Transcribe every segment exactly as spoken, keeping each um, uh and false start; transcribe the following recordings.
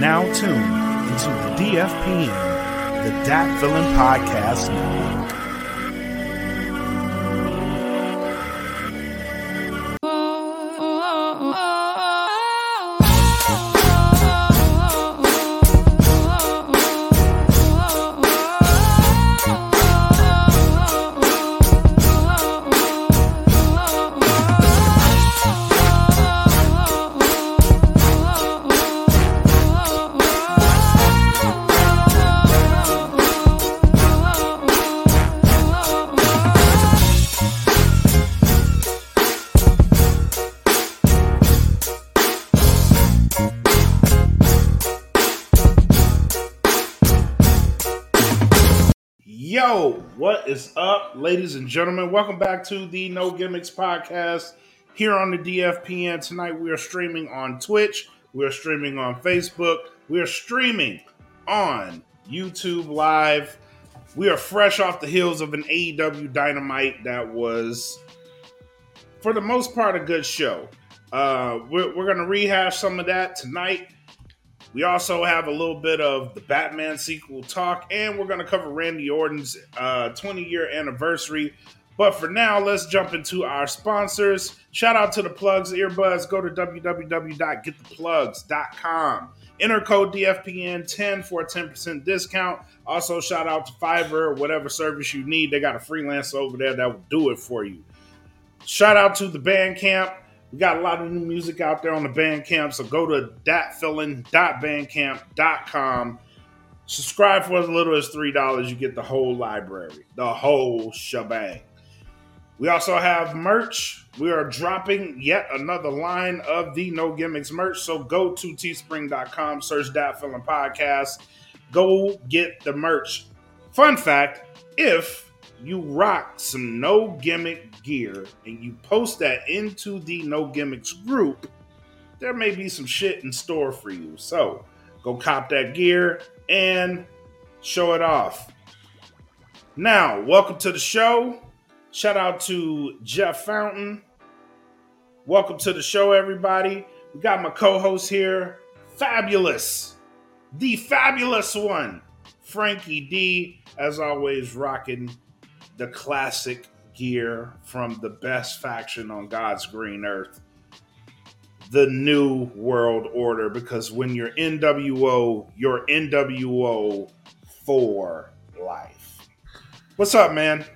now tuned into the D F P N, the Dat Villain Podcast Network. What is up, ladies and gentlemen? Welcome back to the No Gimmicks Podcast here on the D F P N. Tonight we are streaming on Twitch, we are streaming on Facebook, we are streaming on YouTube Live. We are fresh off the heels of an A E W Dynamite that was, for the most part, a good show. Uh, we're we're going to rehash some of that tonight. We also have a little bit of the Batman sequel talk, and we're going to cover Randy Orton's uh, twenty-year anniversary. But for now, let's jump into our sponsors. Shout out to the Plugs Earbuds. Go to w w w dot get the plugs dot com. Enter code D F P N ten for a ten percent discount. Also, shout out to Fiverr, whatever service you need. They got a freelancer over there that will do it for you. Shout out to the Bandcamp. We got a lot of new music out there on the Bandcamp, so go to dat villain dot bandcamp dot com. Subscribe for as little as three dollars. You get the whole library, the whole shebang. We also have merch. We are dropping yet another line of the No Gimmicks merch, so go to teespring dot com, search Dat Villain Podcast. Go get the merch. Fun fact, if you rock some No Gimmick gear and you post that into the No Gimmicks group, there may be some shit in store for you. So go cop that gear and show it off. Now, welcome to the show. Shout out to Jeff Fountain. Welcome to the show, everybody. We got my co-host here, Fabulous, the Fabulous One, Frankie D, as always, rocking the classic gear from the best faction on God's green earth, the New World Order, because when you're N W O, you're N W O for life. What's up, man?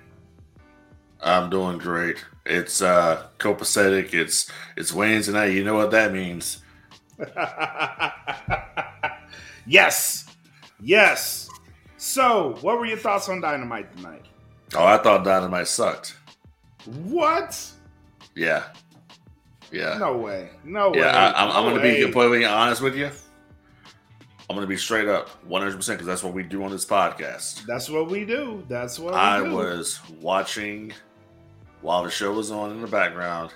I'm doing great. It's uh, copacetic. It's it's Wednesday night. You know what that means. Yes. Yes. So, what were your thoughts on Dynamite tonight? Oh, I thought Dynamite sucked. What? Yeah. Yeah. No way. No yeah, way. Yeah, I'm, I'm no going to be completely honest with you. I'm going to be straight up, one hundred percent, because that's what we do on this podcast. That's what we do. That's what I we do. I was watching, while the show was on in the background,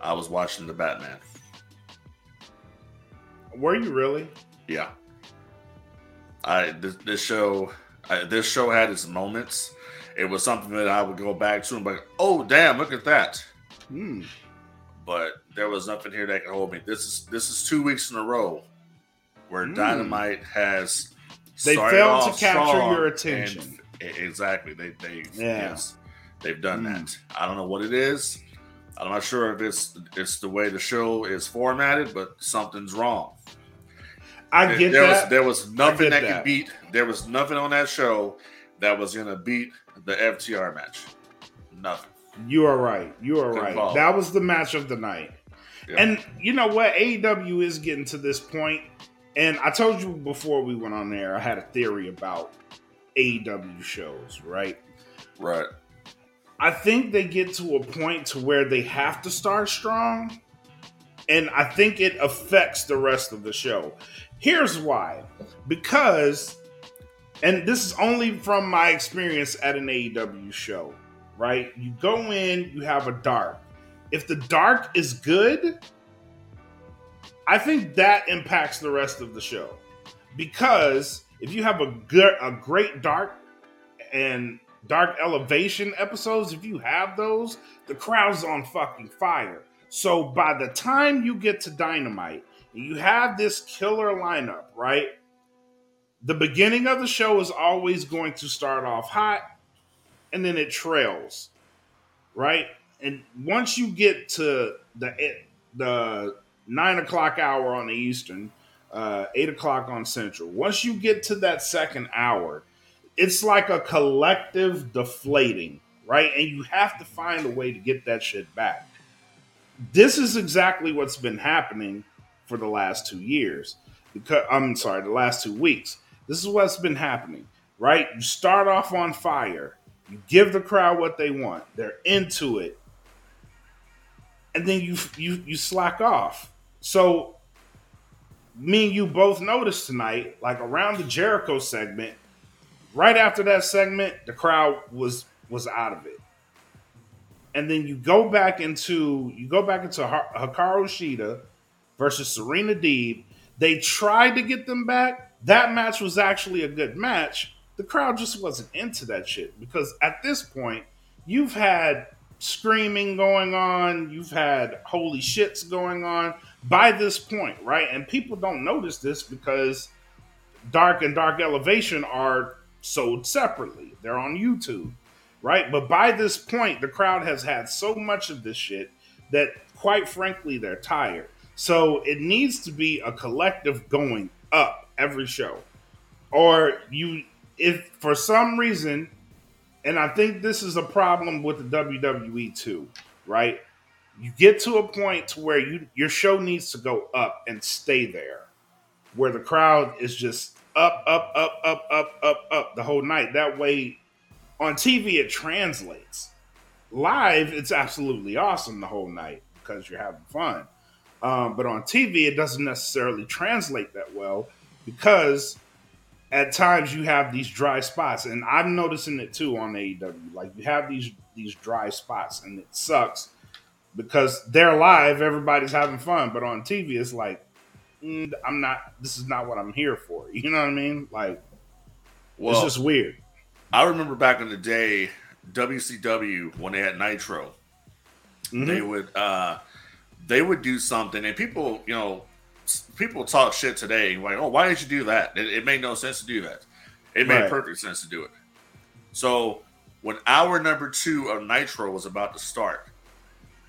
I was watching The Batman. Were you really? Yeah. I This, this show, I, this show had its moments. It was something that I would go back to and be like, oh, damn, look at that. Hmm. But there was nothing here that could hold me. This is this is two weeks in a row where mm. Dynamite has They failed to capture your attention. And, exactly. They, they, yeah. Yes, they've done mm. that. I don't know what it is. I'm not sure if it's, it's the way the show is formatted, but something's wrong. I there, get there that. Was, there was nothing that, that could beat. There was nothing on that show that was going to beat the F T R match. Nothing. You are right. You are Good right. Ball. That was the match of the night. Yeah. And you know what? A E W is getting to this point. And I told you before we went on there, I had a theory about A E W shows, right? Right. I think they get to a point to where they have to start strong. And I think it affects the rest of the show. Here's why. Because... and this is only from my experience at an A E W show, right? You go in, you have a dark. If the dark is good, I think that impacts the rest of the show. Because if you have a good, a great dark and dark elevation episodes, if you have those, the crowd's on fucking fire. So by the time you get to Dynamite, You have this killer lineup, right? The beginning of the show is always going to start off hot, and then it trails, right? And once you get to the the nine o'clock hour on the Eastern, uh, eight o'clock on Central, once you get to that second hour, it's like a collective deflating, right? And you have to find a way to get that shit back. This is exactly what's been happening for the last two years. Because I'm sorry, the last two weeks. This is what's been happening, right? You start off on fire. You give the crowd what they want. They're into it. And then you you you slack off. So me and you both noticed tonight, like around the Jericho segment, right after that segment, the crowd was was out of it. And then you go back into you go back into Hikaru Shida versus Serena Deeb. They tried to get them back. That match was actually a good match. The crowd just wasn't into that shit because at this point, you've had screaming going on. You've had holy shits going on by this point, right? And people don't notice this because Dark and Dark Elevation are sold separately. They're on YouTube, right? But by this point, the crowd has had so much of this shit that, quite frankly, they're tired. So it needs to be a collective going up every show. Or you, if for some reason, and I think this is a problem with the W W E too, right? You get to a point to where you your show needs to go up and stay there, where the crowd is just up, up, up, up, up, up, up the whole night. That way, on T V, it translates. Live, it's absolutely awesome the whole night because you're having fun. Um, but on T V, it doesn't necessarily translate that well because at times you have these dry spots. And I'm noticing it too on A E W. Like you have these these dry spots and it sucks because they're live. Everybody's having fun. But on T V, it's like, mm, I'm not, this is not what I'm here for. You know what I mean? Like, well, it's just weird. I remember back in the day, W C W, when they had Nitro, mm-hmm. they would... Uh, They would do something, and people, you know, people talk shit today. Like, oh, why did you do that? It, it made no sense to do that. It made right. perfect sense to do it. So when hour number two of Nitro was about to start,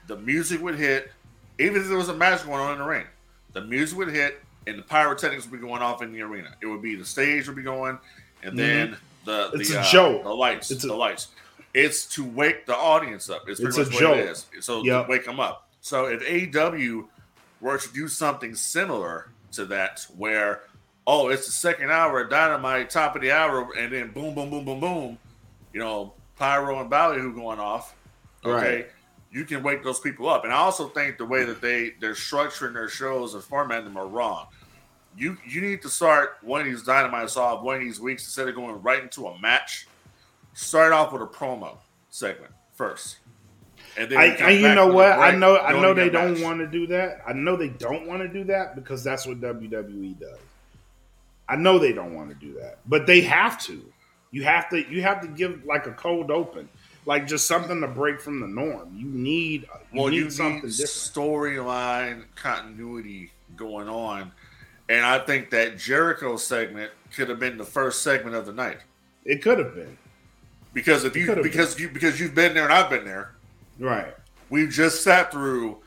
the music would hit, even if there was a match going on in the ring. The music would hit, and the pyrotechnics would be going off in the arena. It would be the stage would be going, and mm-hmm. then the the, it's a uh, joke. the lights, it's a- the lights. It's to wake the audience up. It's pretty it's much what joke. It is. So yep. to wake them up. So if A E W were to do something similar to that where, oh, it's the second hour, Dynamite, top of the hour, and then boom, boom, boom, boom, boom, you know, pyro and ballyhoo going off, okay, right. you can wake those people up. And I also think the way that they, they're structuring their shows and formatting them are wrong. You you need to start one of these Dynamites off, one of these weeks, instead of going right into a match, start off with a promo segment first. And then I, and you know what? I know I know they don't want to do that. I know they don't want to do that because that's what W W E does. I know they don't want to do that, but they have to. You have to. You have to give like a cold open, like just something to break from the norm. You need. You well, need you something need storyline continuity going on, and I think that Jericho segment could have been the first segment of the night. It could have been because if you because been. you because you've been there and I've been there. Right. We've just sat through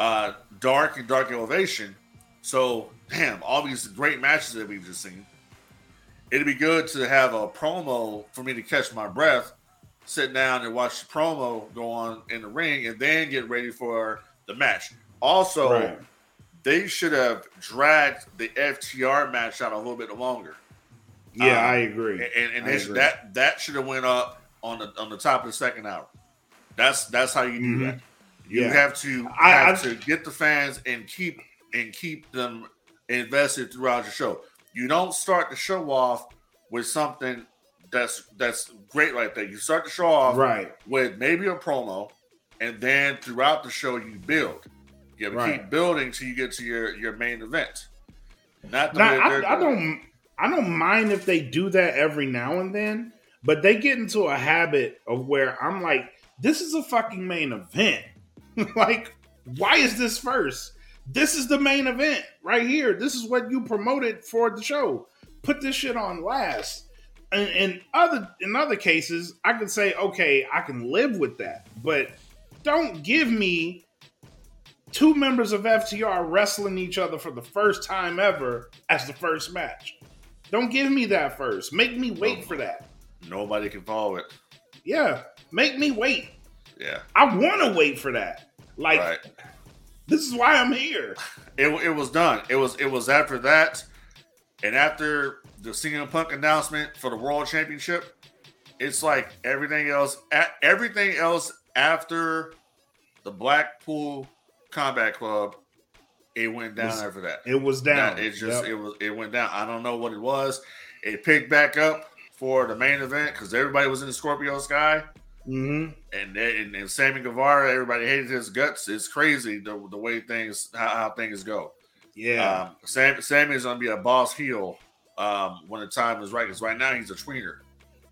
uh, Dark and Dark Elevation. So, damn, all these great matches that we've just seen. It'd be good to have a promo for me to catch my breath, sit down and watch the promo go on in the ring, and then get ready for the match. Also, right. they should have dragged the F T R match out a little bit longer. Yeah, um, I agree. And, and I they, agree. that that should have went up on the on the top of the second hour. That's that's how you do mm-hmm. that. You yeah. have to you I, have I, to get the fans and keep and keep them invested throughout the show. You don't start the show off with something that's that's great like that. You start the show off right. with maybe a promo, and then throughout the show you build. You have to right. keep building till you get to your, your main event. Not the now, I, I don't I don't mind if they do that every now and then, but they get into a habit of where I'm like. This is a fucking main event. Like, why is this first? This is the main event right here. This is what you promoted for the show. Put this shit on last. And in other in other cases, I can say, okay, I can live with that. But don't give me two members of F T R wrestling each other for the first time ever as the first match. Don't give me that first. Make me wait for that. Nobody can follow it. Yeah. Make me wait. Yeah. I want to wait for that. Like, right. This is why I'm here. It, it was done. It was, it was after that. And after the C M Punk announcement for the World Championship, it's like everything else, everything else after the Blackpool Combat Club, it went down it was, after that. It was down. It just, yep. it was, it went down. I don't know what it was. It picked back up for the main event because everybody was in the Scorpio Sky. Mm-hmm. And, and and Sammy Guevara, everybody hated his guts. It's crazy the, the way things, how, how things go. Yeah, um, Sam, Sammy's gonna be a boss heel um, when the time is right. Because right now he's a tweener.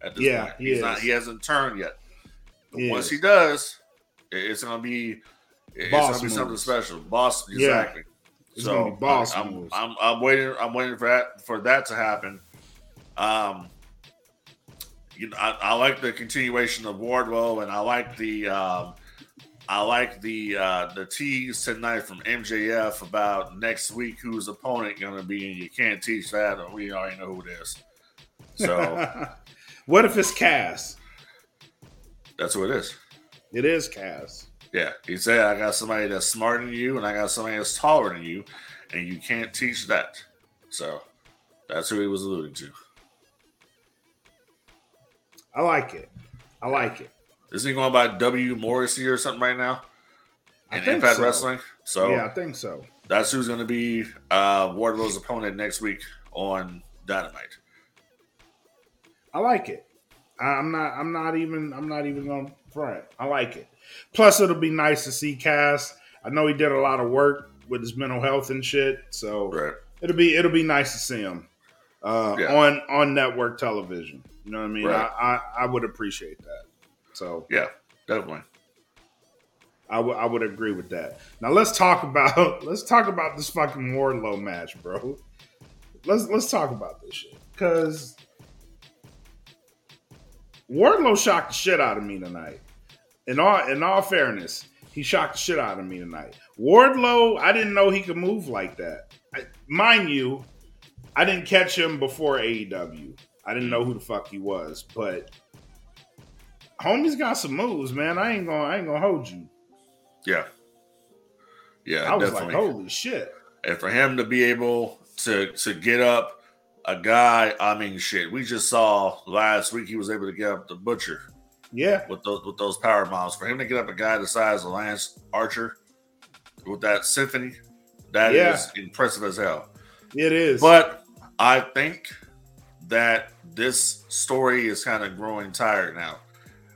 At this yeah, point. He he's not. He hasn't turned yet. But he once is. he does, it's gonna be it's boss gonna be moves. something special. Boss, exactly. Yeah. It's so, gonna be boss. I'm, moves. I'm, I'm I'm waiting. I'm waiting for that for that to happen. Um. You know, I, I like the continuation of Wardlow, and I like the um, I like the uh, the tease tonight from M J F about next week whose opponent going to be, and you can't teach that, or we already know who it is. So, what if it's Cass? That's who it is. It is Cass. Yeah, he said, "I got somebody that's smarter than you, and I got somebody that's taller than you, and you can't teach that." So, that's who he was alluding to. I like it. I like it. Isn't he going by W. Morrissey or something right now? In I think Impact so. Wrestling? So yeah, I think so. That's who's going to be uh, Wardlow's opponent next week on Dynamite. I like it. I'm not. I'm not even. I'm not even going to front. I like it. Plus, it'll be nice to see Cass. I know he did a lot of work with his mental health and shit. So right. it'll be. It'll be nice to see him uh, yeah. on on network television. You know what I mean? Right. I, I, I would appreciate that. So yeah, definitely. I would I would agree with that. Now let's talk about let's talk about this fucking Wardlow match, bro. Let's let's talk about this shit because Wardlow shocked the shit out of me tonight. In all in all fairness, he shocked the shit out of me tonight. Wardlow, I didn't know he could move like that. I, mind you, I didn't catch him before A E W. I didn't know who the fuck he was, but homie's got some moves, man. I ain't gonna, I ain't gonna hold you. Yeah, yeah. I was definitely. like, holy shit! And for him to be able to to get up a guy, I mean, shit. We just saw last week he was able to get up the Butcher. Yeah, with those with those power bombs. For him to get up a guy the size of Lance Archer with that symphony, that yeah. is impressive as hell. It is, but I think that this story is kind of growing tired now.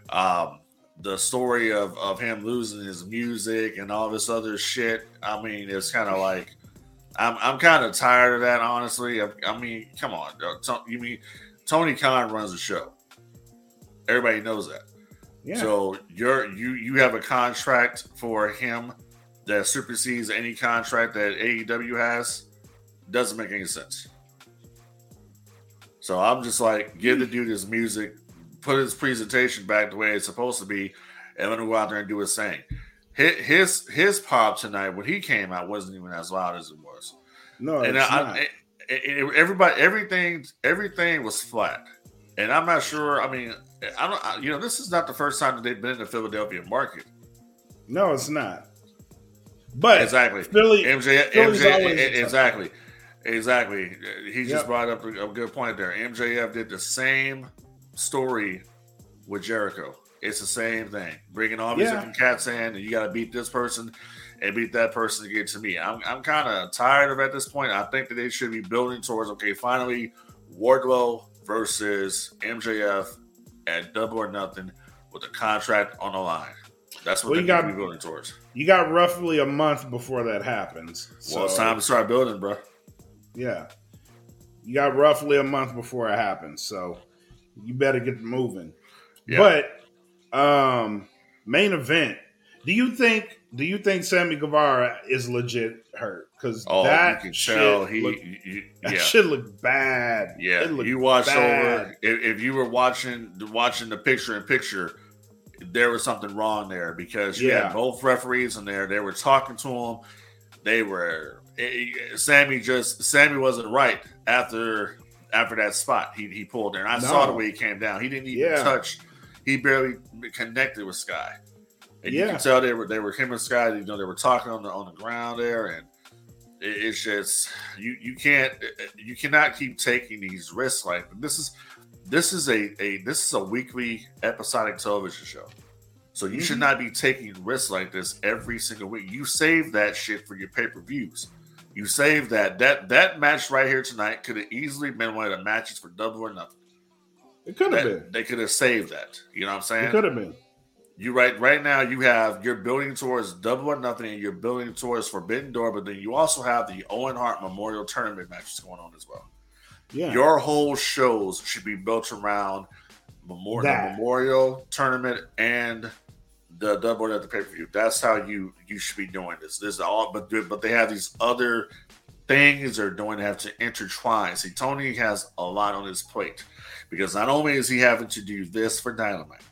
Um, the story of, of him losing his music and all this other shit. I mean, it's kind of like, I'm I'm kind of tired of that, honestly. I, I mean, come on. You mean Tony Khan runs the show. Everybody knows that. Yeah. So you're, you, you have a contract for him that supersedes any contract that A E W has. Doesn't make any sense. So I'm just like, give the dude his music, put his presentation back the way it's supposed to be, and let him go out there and do his thing. His his pop tonight when he came out wasn't even as loud as it was. No, and it's I, not. It, it, everybody, everything, everything was flat. And I'm not sure. I mean, I don't. I, you know, this is not the first time that they've been in the Philadelphia market. No, it's not. But exactly, Philly, M J F, M J F, exactly. Exactly. He just yep. brought up a good point there. M J F did the same story with Jericho. It's the same thing. Bringing all these yeah. different cats in, and you got to beat this person and beat that person to get to me. I'm I'm kind of tired of at this point. I think that they should be building towards, okay, finally, Wardlow versus M J F at Double or Nothing with a contract on the line. That's what well, they're going to be building towards. You got roughly a month before that happens. Well, so. It's time to start building, bro. Yeah, you got roughly a month before it happens, so you better get moving. Yeah. But um, main event. Do you think? Do you think Sammy Guevara is legit hurt? Because oh, that you can tell shit he, look, he yeah. that shit looked bad. Yeah, it you watched bad. over. If, if you were watching watching the picture in picture, there was something wrong there because you yeah. had both referees in there. They were talking to him. They were it, Sammy just Sammy wasn't right after after that spot he he pulled there. And I no. saw the way he came down. He didn't even yeah. touch. He barely connected with Sky. And yeah. you can tell they were they were him and Sky. You know they were talking on the on the ground there, and it, it's just you you can't you cannot keep taking these risks. Like this is this is a, a this is a weekly episodic television show, so you mm-hmm. should not be taking risks like this every single week. You save that shit for your pay per views. You save that that that match right here tonight could have easily been one of the matches for Double or Nothing. It could have been. They could have saved that. You know what I'm saying? It could have been. You right right now you have you're building towards Double or Nothing and you're building towards Forbidden Door, but then you also have the Owen Hart Memorial Tournament matches going on as well. Yeah. Your whole shows should be built around Memorial the Memorial Tournament and the Double or Nothing pay-per-view. That's how you you should be doing this. This is all but but they have these other things they're doing to have to intertwine. See, Tony has a lot on his plate because not only is he having to do this for Dynamite.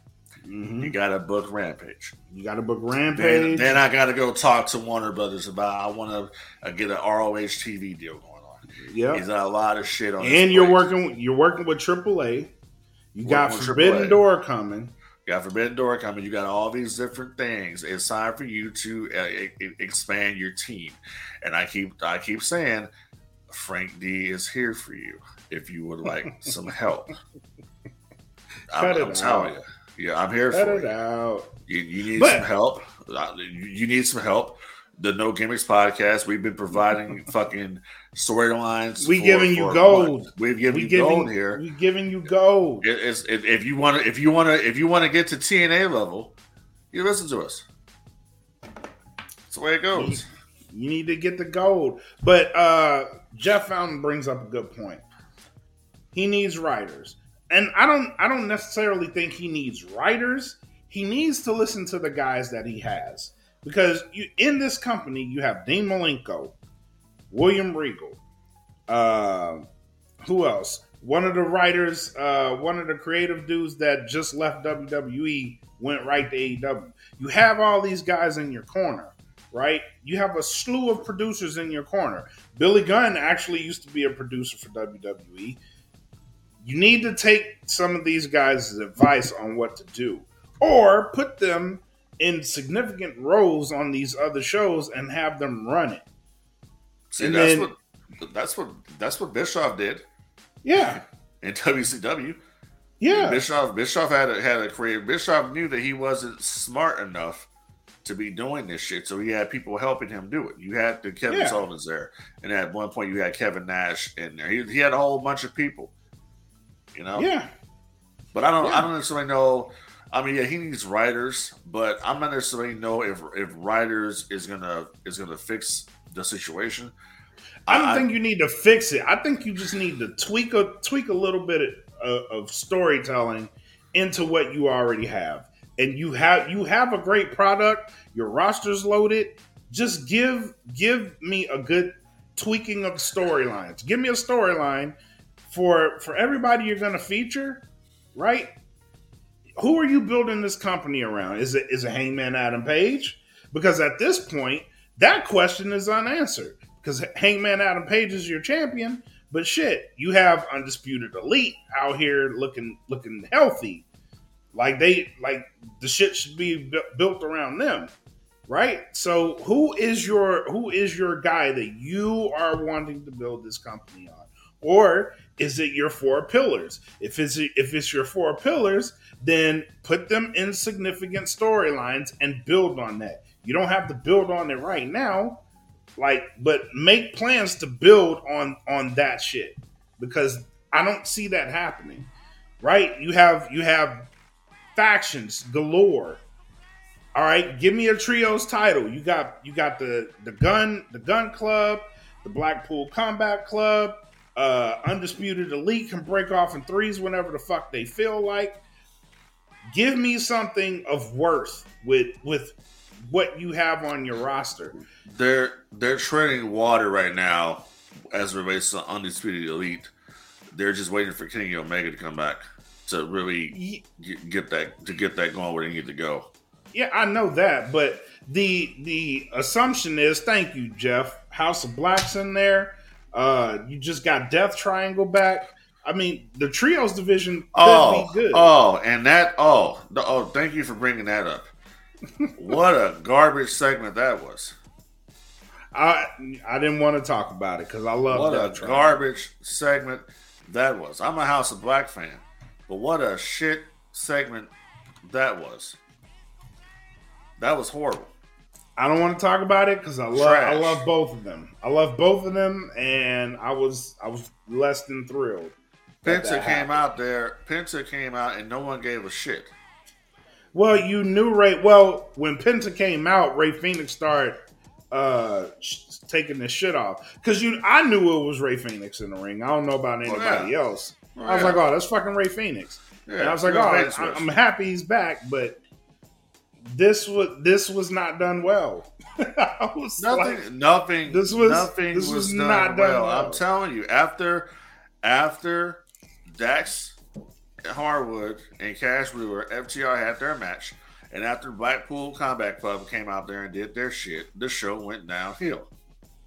Mm-hmm. You gotta book Rampage. You gotta book Rampage. Then, then I gotta go talk to Warner Brothers about I want to uh, get an R O H T V deal going on. Yeah, he's got a lot of shit on. And you're working, you're working with Triple A. You got Forbidden Door coming. You got Forbidden Door coming. You got all these different things. It's time for you to uh, expand your team. And I keep, I keep saying, Frank D is here for you if you would like some help. I'm, I'm telling you. Yeah, I'm here Cut for it you. Out. You, you need but, some help. You need some help. The No Gimmicks Podcast. We've been providing fucking storylines. We for, giving you gold. We've given we you giving, gold here. We giving you gold. It, it's, it, if you want to, if you want to, if you want to get to T N A level, you listen to us. That's the way it goes. You, you need to get the gold. But uh, Jeff Fountain brings up a good point. He needs writers. And I don't I don't necessarily think he needs writers. He needs to listen to the guys that he has. Because you, in this company, you have Dean Malenko, William Regal. Uh, who else? One of the writers, uh, one of the creative dudes that just left W W E went right to A E W. You have all these guys in your corner, right? You have a slew of producers in your corner. Billy Gunn actually used to be a producer for W W E. You need to take some of these guys' advice on what to do or put them in significant roles on these other shows and have them run it. See, and that's then, what that's what that's what Bischoff did. Yeah. In W C W. Yeah. Bischoff Bischoff had a had a career. Bischoff knew that he wasn't smart enough to be doing this shit. So he had people helping him do it. You had the Kevin yeah. Sullivan's there. And at one point you had Kevin Nash in there. He he had a whole bunch of people. You know, yeah, but I don't. Yeah. I don't necessarily know. I mean, yeah, he needs writers, but I'm not necessarily know if if writers is gonna is gonna fix the situation. I don't I, think you need to fix it. I think you just need to tweak a tweak a little bit of, of storytelling into what you already have, and you have you have a great product. Your roster's loaded. Just give give me a good tweaking of storylines. Give me a storyline. For for everybody you're going to feature, right? Who are you building this company around? Is it is it Hangman Adam Page? Because at this point, that question is unanswered. Because Hangman Adam Page is your champion, but shit, you have Undisputed Elite out here looking looking healthy, like they like the shit should be bu- built around them, right? So who is your who is your guy that you are wanting to build this company on, or is it your four pillars? If it's if it's your four pillars, then put them in significant storylines and build on that. You don't have to build on it right now, like, but make plans to build on on that shit because I don't see that happening. Right? You have you have factions galore. All right, give me a trios title. You got you got the the gun the gun club, the Blackpool Combat Club. Uh, Undisputed Elite can break off in threes whenever the fuck they feel like. Give me something of worth with with what you have on your roster. They're they're treading water right now as it relates to Undisputed Elite. They're just waiting for Kenny Omega to come back to really get that to get that going where they need to go. Yeah, I know that, but the the assumption is, thank you, Jeff. House of Black's in there. Uh, you just got Death Triangle back. I mean, the trios division could oh, be good. Oh, and that oh, the, oh, thank you for bringing that up. What a garbage segment that was. I I didn't want to talk about it because I love what Death a Triangle. Garbage segment that was. I'm a House of Black fan, but what a shit segment that was. That was horrible. I don't want to talk about it because I love Trash. I love both of them. I love both of them, and I was I was less than thrilled. Penta came out there. Penta came out, and no one gave a shit. Well, you knew Rey. Well, when Penta came out, Rey Fénix started uh, sh- taking this shit off because you. I knew it was Rey Fénix in the ring. I don't know about anybody oh, yeah. else. Oh, I was yeah. like, oh, that's fucking Rey Fénix. Yeah, and I was like, oh, I, I'm happy he's back, but. This was this was not done well. I was nothing, like, nothing. This was nothing. This was, was done not done well. well. I'm telling you, after after Dax Harwood and Cash Brewer, F T R had their match, and after Blackpool Combat Club came out there and did their shit, the show went downhill.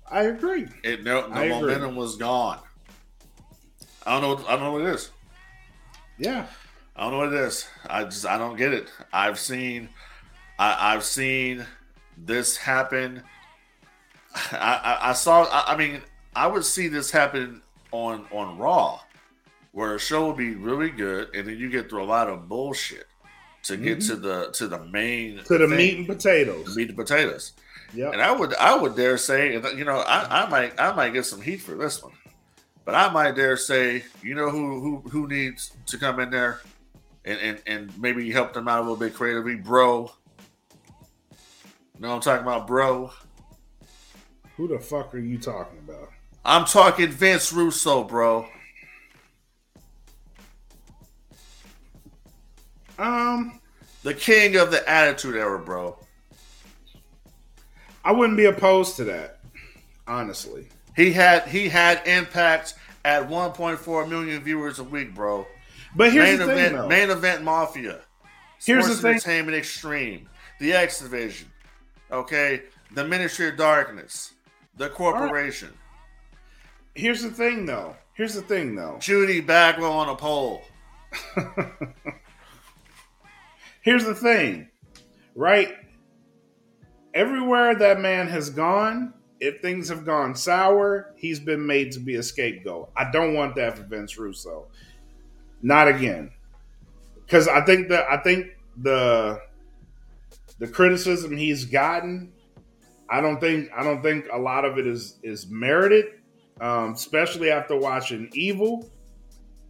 I agree. It no, the I momentum agree. was gone. I don't know. I don't know what it is. Yeah, I don't know what it is. I just I don't get it. I've seen. I, I've seen this happen. I, I, I saw, I, I mean, I would see this happen on, on Raw, where a show would be really good, and then you get through a lot of bullshit to get mm-hmm. to the to the main to the thing. meat and potatoes, meat and potatoes. Yeah, and I would I would dare say, you know, I, I might I might get some heat for this one, but I might dare say, you know, who who who needs to come in there, and and, and maybe help them out a little bit creatively, bro. You know what I'm talking about, bro? Who the fuck are you talking about? I'm talking Vince Russo, bro. Um, the king of the Attitude Era, bro. I wouldn't be opposed to that, honestly. He had he had Impact at one point four million viewers a week, bro. But here's main the thing, event, though. Main Event Mafia. Here's Sports the thing. Entertainment Extreme. The X Division. Okay, the Ministry of Darkness, the Corporation. Right. Here's the thing, though. Here's the thing, though. Judy Bagwell on a pole. Here's the thing, right? Everywhere that man has gone, if things have gone sour, he's been made to be a scapegoat. I don't want that for Vince Russo. Not again. Because I think that I think the... The criticism he's gotten, I don't think I don't think a lot of it is is merited, um, especially after watching Evil.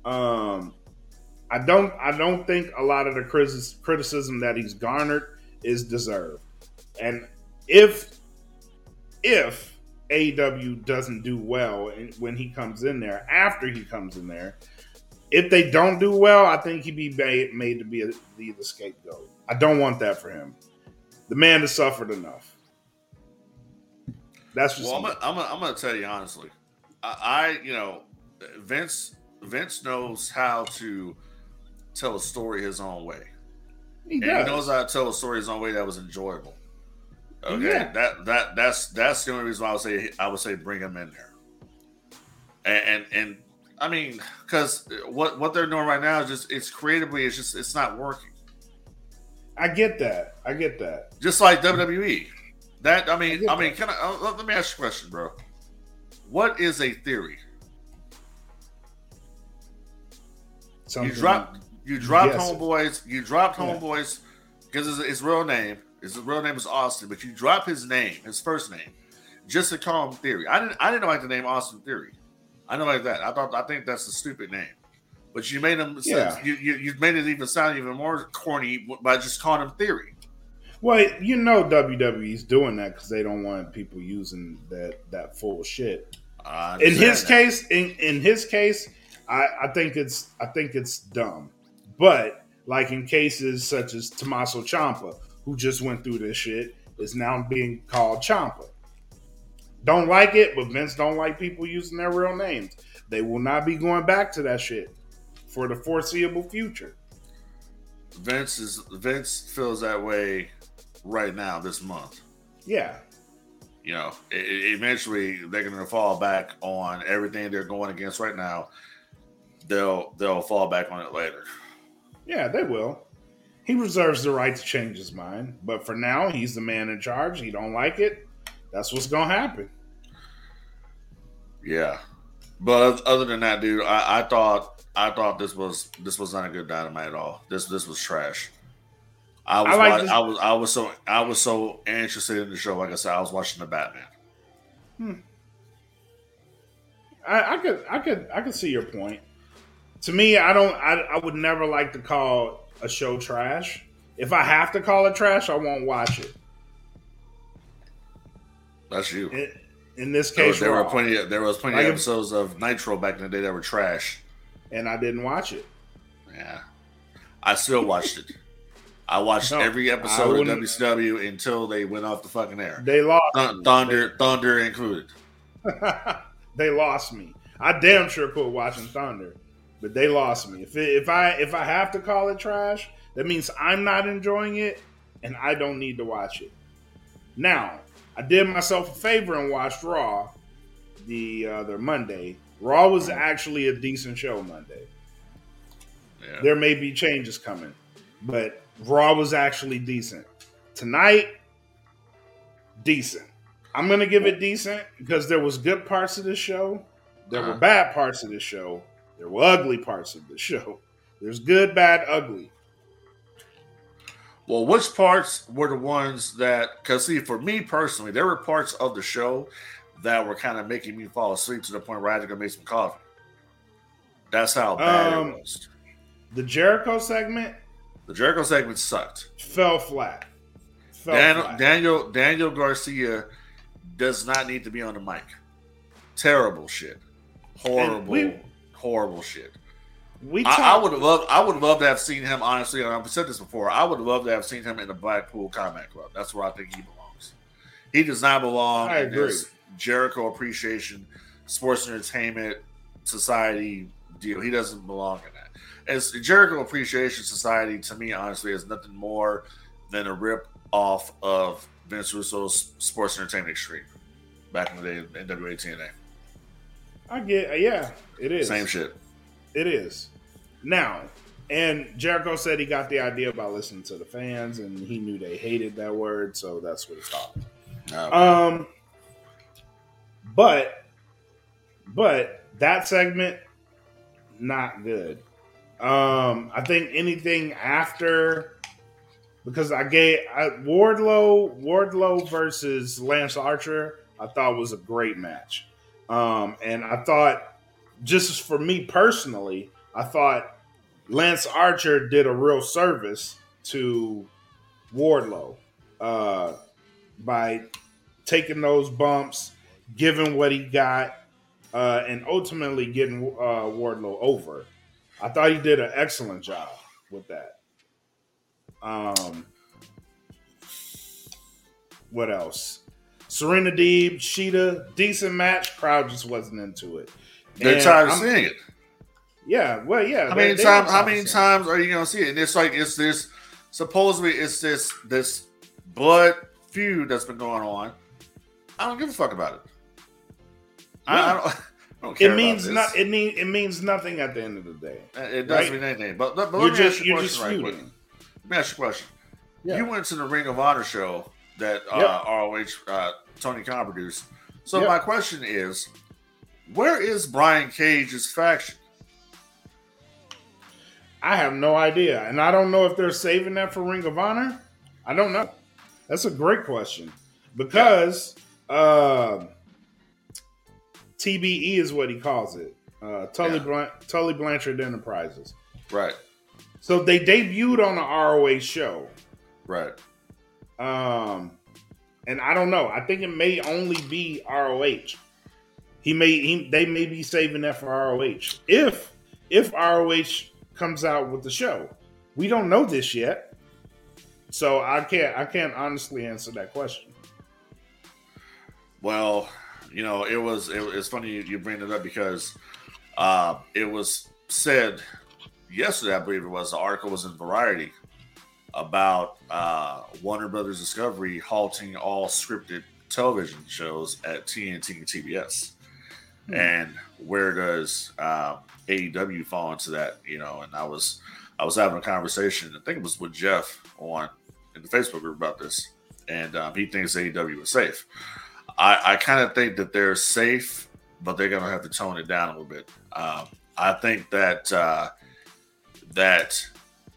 Um, I don't I don't think a lot of the criticism that he's garnered is deserved. And if if A E W doesn't do well when he comes in there, after he comes in there, if they don't do well, I think he'd be made, made to be, a, be the scapegoat. I don't want that for him. The man has suffered enough. That's just well. I'm gonna, I'm gonna, I'm gonna tell you honestly. I, I, you know, Vince Vince knows how to tell a story his own way. He and does. He knows how to tell a story his own way that was enjoyable. Okay, yeah. that that that's that's the only reason why I would say I would say bring him in there. And and, and I mean, because what what they're doing right now is just it's creatively it's just it's not working. I get that. I get that. Just like W W E. That I mean, I, I mean, can I let me ask you a question, bro? What is a theory? Something. You dropped you dropped yes. homeboys, you dropped homeboys because yeah. his, his real name, his real name is Austin, but you dropped his name, his first name, just to call him Theory. I didn't I didn't like the name Austin Theory. I don't like that. I thought I think that's a stupid name. But you made him. Yeah. You, you you made it even sound even more corny by just calling him Theory. Well, you know W W E's doing that because they don't want people using that that full shit. In his that. case, in, in his case, I, I think it's I think it's dumb. But like in cases such as Tommaso Ciampa, who just went through this shit, is now being called Ciampa. Don't like it, but Vince don't like people using their real names. They will not be going back to that shit for the foreseeable future. Vince is Vince feels that way right now this month. Yeah. You know, it, eventually they're going to fall back on everything they're going against right now. They'll they'll fall back on it later. Yeah, they will. He reserves the right to change his mind, but for now, he's the man in charge. He don't like it. That's what's gonna happen. Yeah, but other than that, dude, I, I thought I thought this was this was not a good Dynamite at all. This this was trash. I was I, like watch, I was I was so I was so interested in the show. Like I said, I was watching the Batman. Hmm. I, I could I could I could see your point. To me, I don't. I, I would never like to call a show trash. If I have to call it trash, I won't watch it. That's you. It, in this case, there, there were plenty. Of, there was plenty like of episodes if, of Nitro back in the day that were trash, and I didn't watch it. Yeah, I still watched it. I watched no, every episode of W C W until they went off the fucking air. They lost Th- Thunder, they, Thunder included. They lost me. I damn sure quit watching Thunder. But they lost me. If it, if I if I have to call it trash, that means I'm not enjoying it, and I don't need to watch it. Now, I did myself a favor and watched Raw the other Monday. Raw was actually a decent show Monday. Yeah. There may be changes coming, but Raw was actually decent. Tonight, decent. I'm going to give it decent because there was good parts of this show. There uh-huh. were bad parts of this show. There were ugly parts of the show. There's good, bad, ugly. Well, which parts were the ones that... Because, see, for me personally, there were parts of the show that were kind of making me fall asleep to the point where I had to go make some coffee. That's how bad um, it was. The Jericho segment... The Jericho segment sucked. Fell flat. Fell Daniel, flat. Daniel, Daniel Garcia does not need to be on the mic. Terrible shit. Horrible... Horrible shit. We talk- I, I would love. I would love to have seen him. Honestly, and I've said this before. I would love to have seen him in the Blackpool Combat Club. That's where I think he belongs. He does not belong I in agree. This Jericho Appreciation Sports Entertainment Society deal. He doesn't belong in that. As Jericho Appreciation Society, to me, honestly, is nothing more than a rip off of Vince Russo's Sports Entertainment Extreme back in the day in N W A T N A. I get, yeah, it is. Same shit. It is. Now, and Jericho said he got the idea by listening to the fans, and he knew they hated that word, so that's what it's called. No. Um, but, but that segment, not good. Um, I think anything after, because I gave I, Wardlow, Wardlow versus Lance Archer, I thought was a great match. Um, and I thought, just for me personally, I thought Lance Archer did a real service to Wardlow uh, by taking those bumps, giving what he got, uh, and ultimately getting uh, Wardlow over. I thought he did an excellent job with that. Um, what else? Serena Deeb, Shida, decent match. Crowd just wasn't into it. They're and tired of I'm, seeing it. Yeah, well, yeah. How they, many they times? How many times are you gonna see it? And it's like it's this. Supposedly, it's this this blood feud that's been going on. I don't give a fuck about it. Yeah. I, I, don't, I don't care. It means about this. No, it mean, It means nothing at the end of the day. It doesn't right? mean anything. But, but let me just, ask you a question. Right quick. Let me ask you a question. Yeah. You went to the Ring of Honor show. That uh, yep. R O H uh, Tony Khan produced. So yep. my question is, where is Brian Cage's faction? I have no idea, and I don't know if they're saving that for Ring of Honor. I don't know. That's a great question because yeah. uh, T B E is what he calls it, uh, Tully yeah. Blan- Tully Blanchard Enterprises. Right. So they debuted on the R O H show. Right. Um, and I don't know. I think it may only be R O H. He may, he, they may be saving that for R O H. If, if R O H comes out with the show, we don't know this yet. So I can't I can't honestly answer that question. Well, you know, it was it, it's funny you, you bring it up because uh, it was said yesterday, I believe it was, the article was in Variety about uh, Warner Brothers Discovery halting all scripted television shows at T N T and T B S. Hmm. And where does uh, A E W fall into that? You know, and I was I was having a conversation, I think it was with Jeff on in the Facebook group about this, and um, he thinks A E W is safe. I, I kind of think that they're safe, but they're going to have to tone it down a little bit. Um, I think that uh, that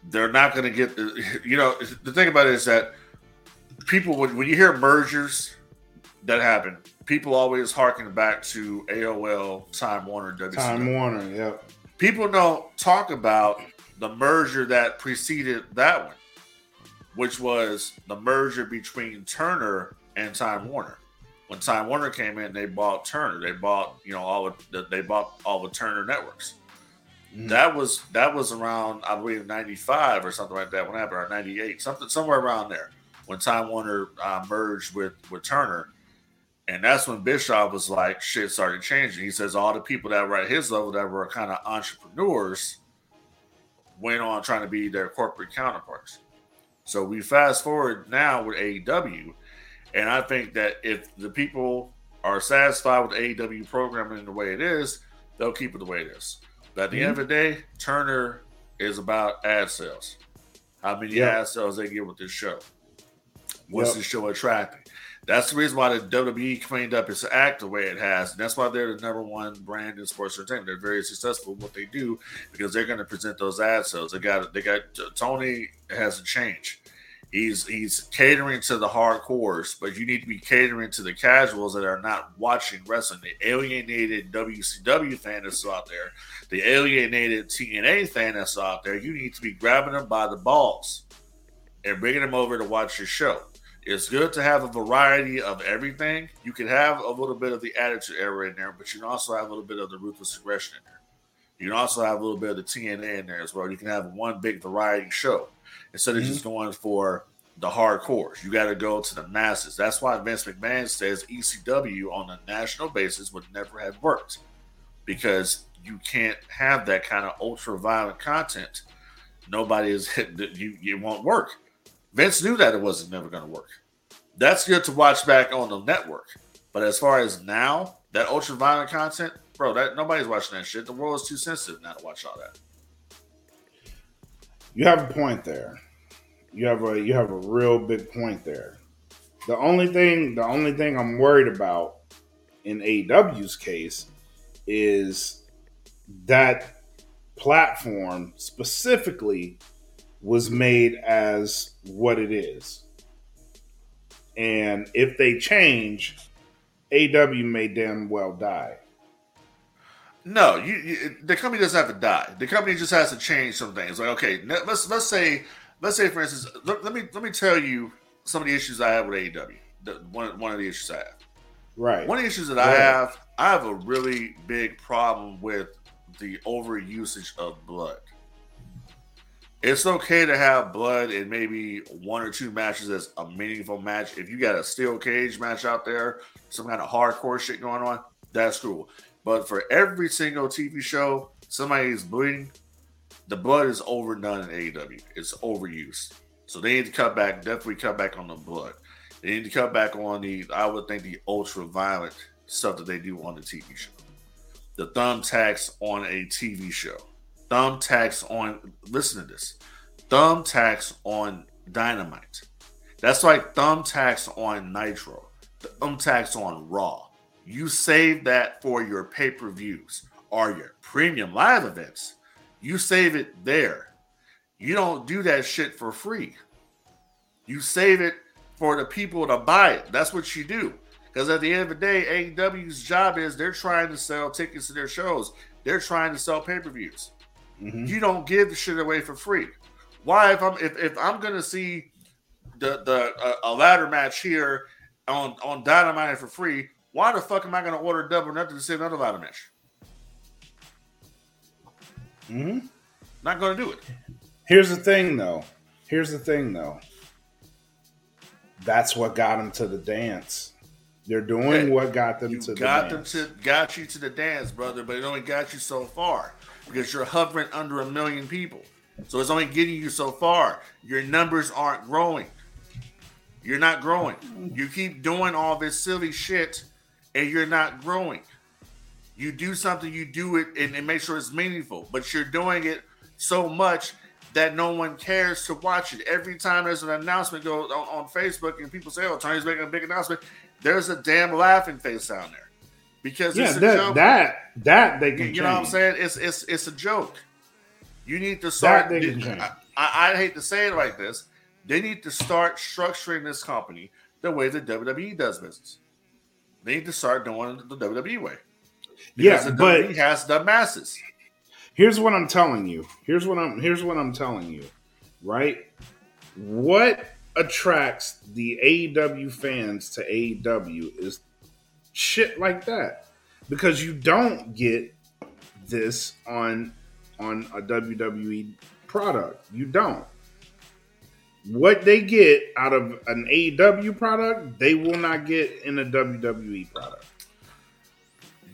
they're not going to get the, you know, the thing about it is that people, when, when you hear mergers that happen, people always harken back to A O L, Time Warner, W C W. Time Warner, yeah. People don't talk about the merger that preceded that one, which was the merger between Turner and Time Warner. When Time Warner came in, they bought Turner. They bought, you know, all the, they bought all the Turner networks. Mm. That was that was around, I believe, ninety-five or something like that. When happened, or ninety-eight, something somewhere around there, when Time Warner uh, merged with with Turner, and that's when Bischoff was like, shit started changing. He says all the people that were at his level that were kind of entrepreneurs went on trying to be their corporate counterparts. So we fast forward now with A E W. And I think that if the people are satisfied with A E W programming the way it is, they'll keep it the way it is. But at the mm-hmm. end of the day, Turner is about ad sales. How many yep. ad sales they get with this show? What's yep. this show attracting? That's the reason why the W W E cleaned up its act the way it has. And that's why they're the number one brand in sports entertainment. They're very successful in what they do because they're going to present those ad sales. They got, they got, Tony hasn't changed. He's he's catering to the hardcores, but you need to be catering to the casuals that are not watching wrestling. The alienated W C W fan that's out there, the alienated T N A fan that's out there, you need to be grabbing them by the balls and bringing them over to watch your show. It's good to have a variety of everything. You can have a little bit of the attitude era in there, but you can also have a little bit of the ruthless aggression in there. You can also have a little bit of the T N A in there as well. You can have one big variety show. Instead of mm-hmm. just going for the hardcores, you got to go to the masses. That's why Vince McMahon says E C W on a national basis would never have worked, because you can't have that kind of ultra-violent content. Nobody is hitting it. You, it won't work. Vince knew that it wasn't never going to work. That's good to watch back on the network. But as far as now, that ultra-violent content, bro, that nobody's watching that shit. The world is too sensitive now to watch all that. You have a point there. You have a you have a real big point there. The only thing the only thing I'm worried about in A E W's case is that platform specifically was made as what it is. And if they change, A E W may damn well die. No, you, you, the company doesn't have to die. The company just has to change some things. Like, okay, let's let's say let's say for instance, let, let me let me tell you some of the issues I have with A E W. The, one one of the issues I have. Right. One of the issues that right. I have, I have a really big problem with the overusage of blood. It's okay to have blood in maybe one or two matches as a meaningful match. If you got a steel cage match out there, some kind of hardcore shit going on, that's cool. But for every single T V show, somebody's bleeding. The blood is overdone in A E W. It's overused. So they need to cut back, definitely cut back on the blood. They need to cut back on the, I would think, the ultra-violent stuff that they do on the T V show. The thumbtacks on a T V show. Thumbtacks on, listen to this, thumbtacks on Dynamite. That's like thumbtacks on Nitro. Thumbtacks on Raw. You save that for your pay-per-views or your premium live events. You save it there. You don't do that shit for free. You save it for the people to buy it. That's what you do. Because at the end of the day, A E W's job is they're trying to sell tickets to their shows. They're trying to sell pay-per-views. Mm-hmm. You don't give the shit away for free. Why, if I'm if, if I'm gonna see the the uh, a ladder match here on on Dynamite for free? Why the fuck am I going to order Double or Nothing to see another ladder match? Mm-hmm. Not going to do it. Here's the thing, though. Here's the thing, though. that's what got them to the dance. They're doing hey, what got them to got the them dance. To, got you to the dance, brother, but it only got you so far because you're hovering under a million people. So it's only getting you so far. Your numbers aren't growing. You're not growing. You keep doing all this silly shit, and you're not growing. You do something, you do it, and, and make sure it's meaningful. But you're doing it so much that no one cares to watch it. Every time there's an announcement goes on, on Facebook and people say, oh, Tony's making a big announcement, there's a damn laughing face down there. Because yeah, it's a that, joke. That, that they can You change. Know what I'm saying? It's it's it's a joke. You need to start. That they can change. I, I, I hate to say it like this. They need to start structuring this company the way the W W E does business. They need to start doing the W W E way. Because yeah, the but W W E has the masses. Here's what I'm telling you. Here's what I'm here's what I'm telling you, right? What attracts the A E W fans to A E W is shit like that. Because you don't get this on on a W W E product. You don't. What they get out of an A E W product, they will not get in a W W E product.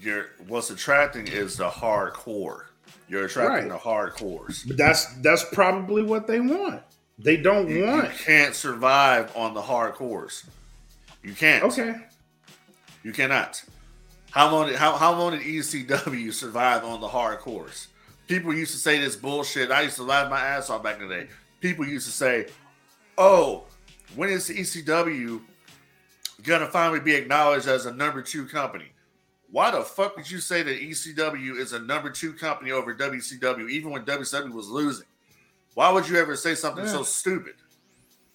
You're, what's attracting is the hardcore. You're attracting right. the hardcores. But that's that's probably what they want. They don't you, want. You can't survive on the hardcores. You can't. Okay. You cannot. How long did how, how long did E C W survive on the hardcores? People used to say this bullshit. I used to laugh my ass off back in the day. People used to say, "Oh, when is E C W gonna finally be acknowledged as a number two company?" Why the fuck would you say that E C W is a number two company over W C W, even when W C W was losing? Why would you ever say something yeah. so stupid?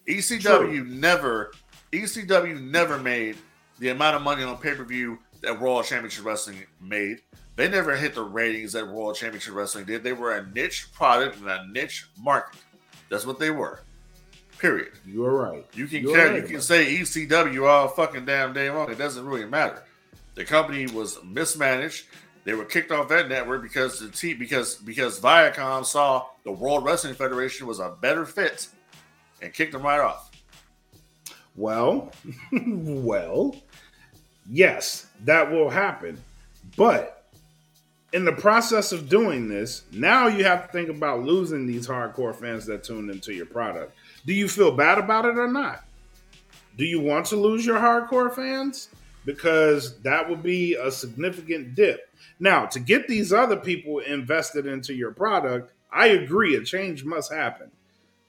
E C W never, E C W never made the amount of money on pay-per-view that Raw Championship Wrestling made. They never hit the ratings that Raw Championship Wrestling did. They were a niche product and a niche market. That's what they were. Period. You are right. You can care, right, you can say E C W all fucking damn day long. It doesn't really matter. The company was mismanaged. They were kicked off that network because the t- because because Viacom saw the World Wrestling Federation was a better fit and kicked them right off. Well, well, yes, that will happen. But in the process of doing this, now you have to think about losing these hardcore fans that tuned into your product. Do you feel bad about it or not? Do you want to lose your hardcore fans? Because that would be a significant dip. Now, to get these other people invested into your product, I agree, a change must happen.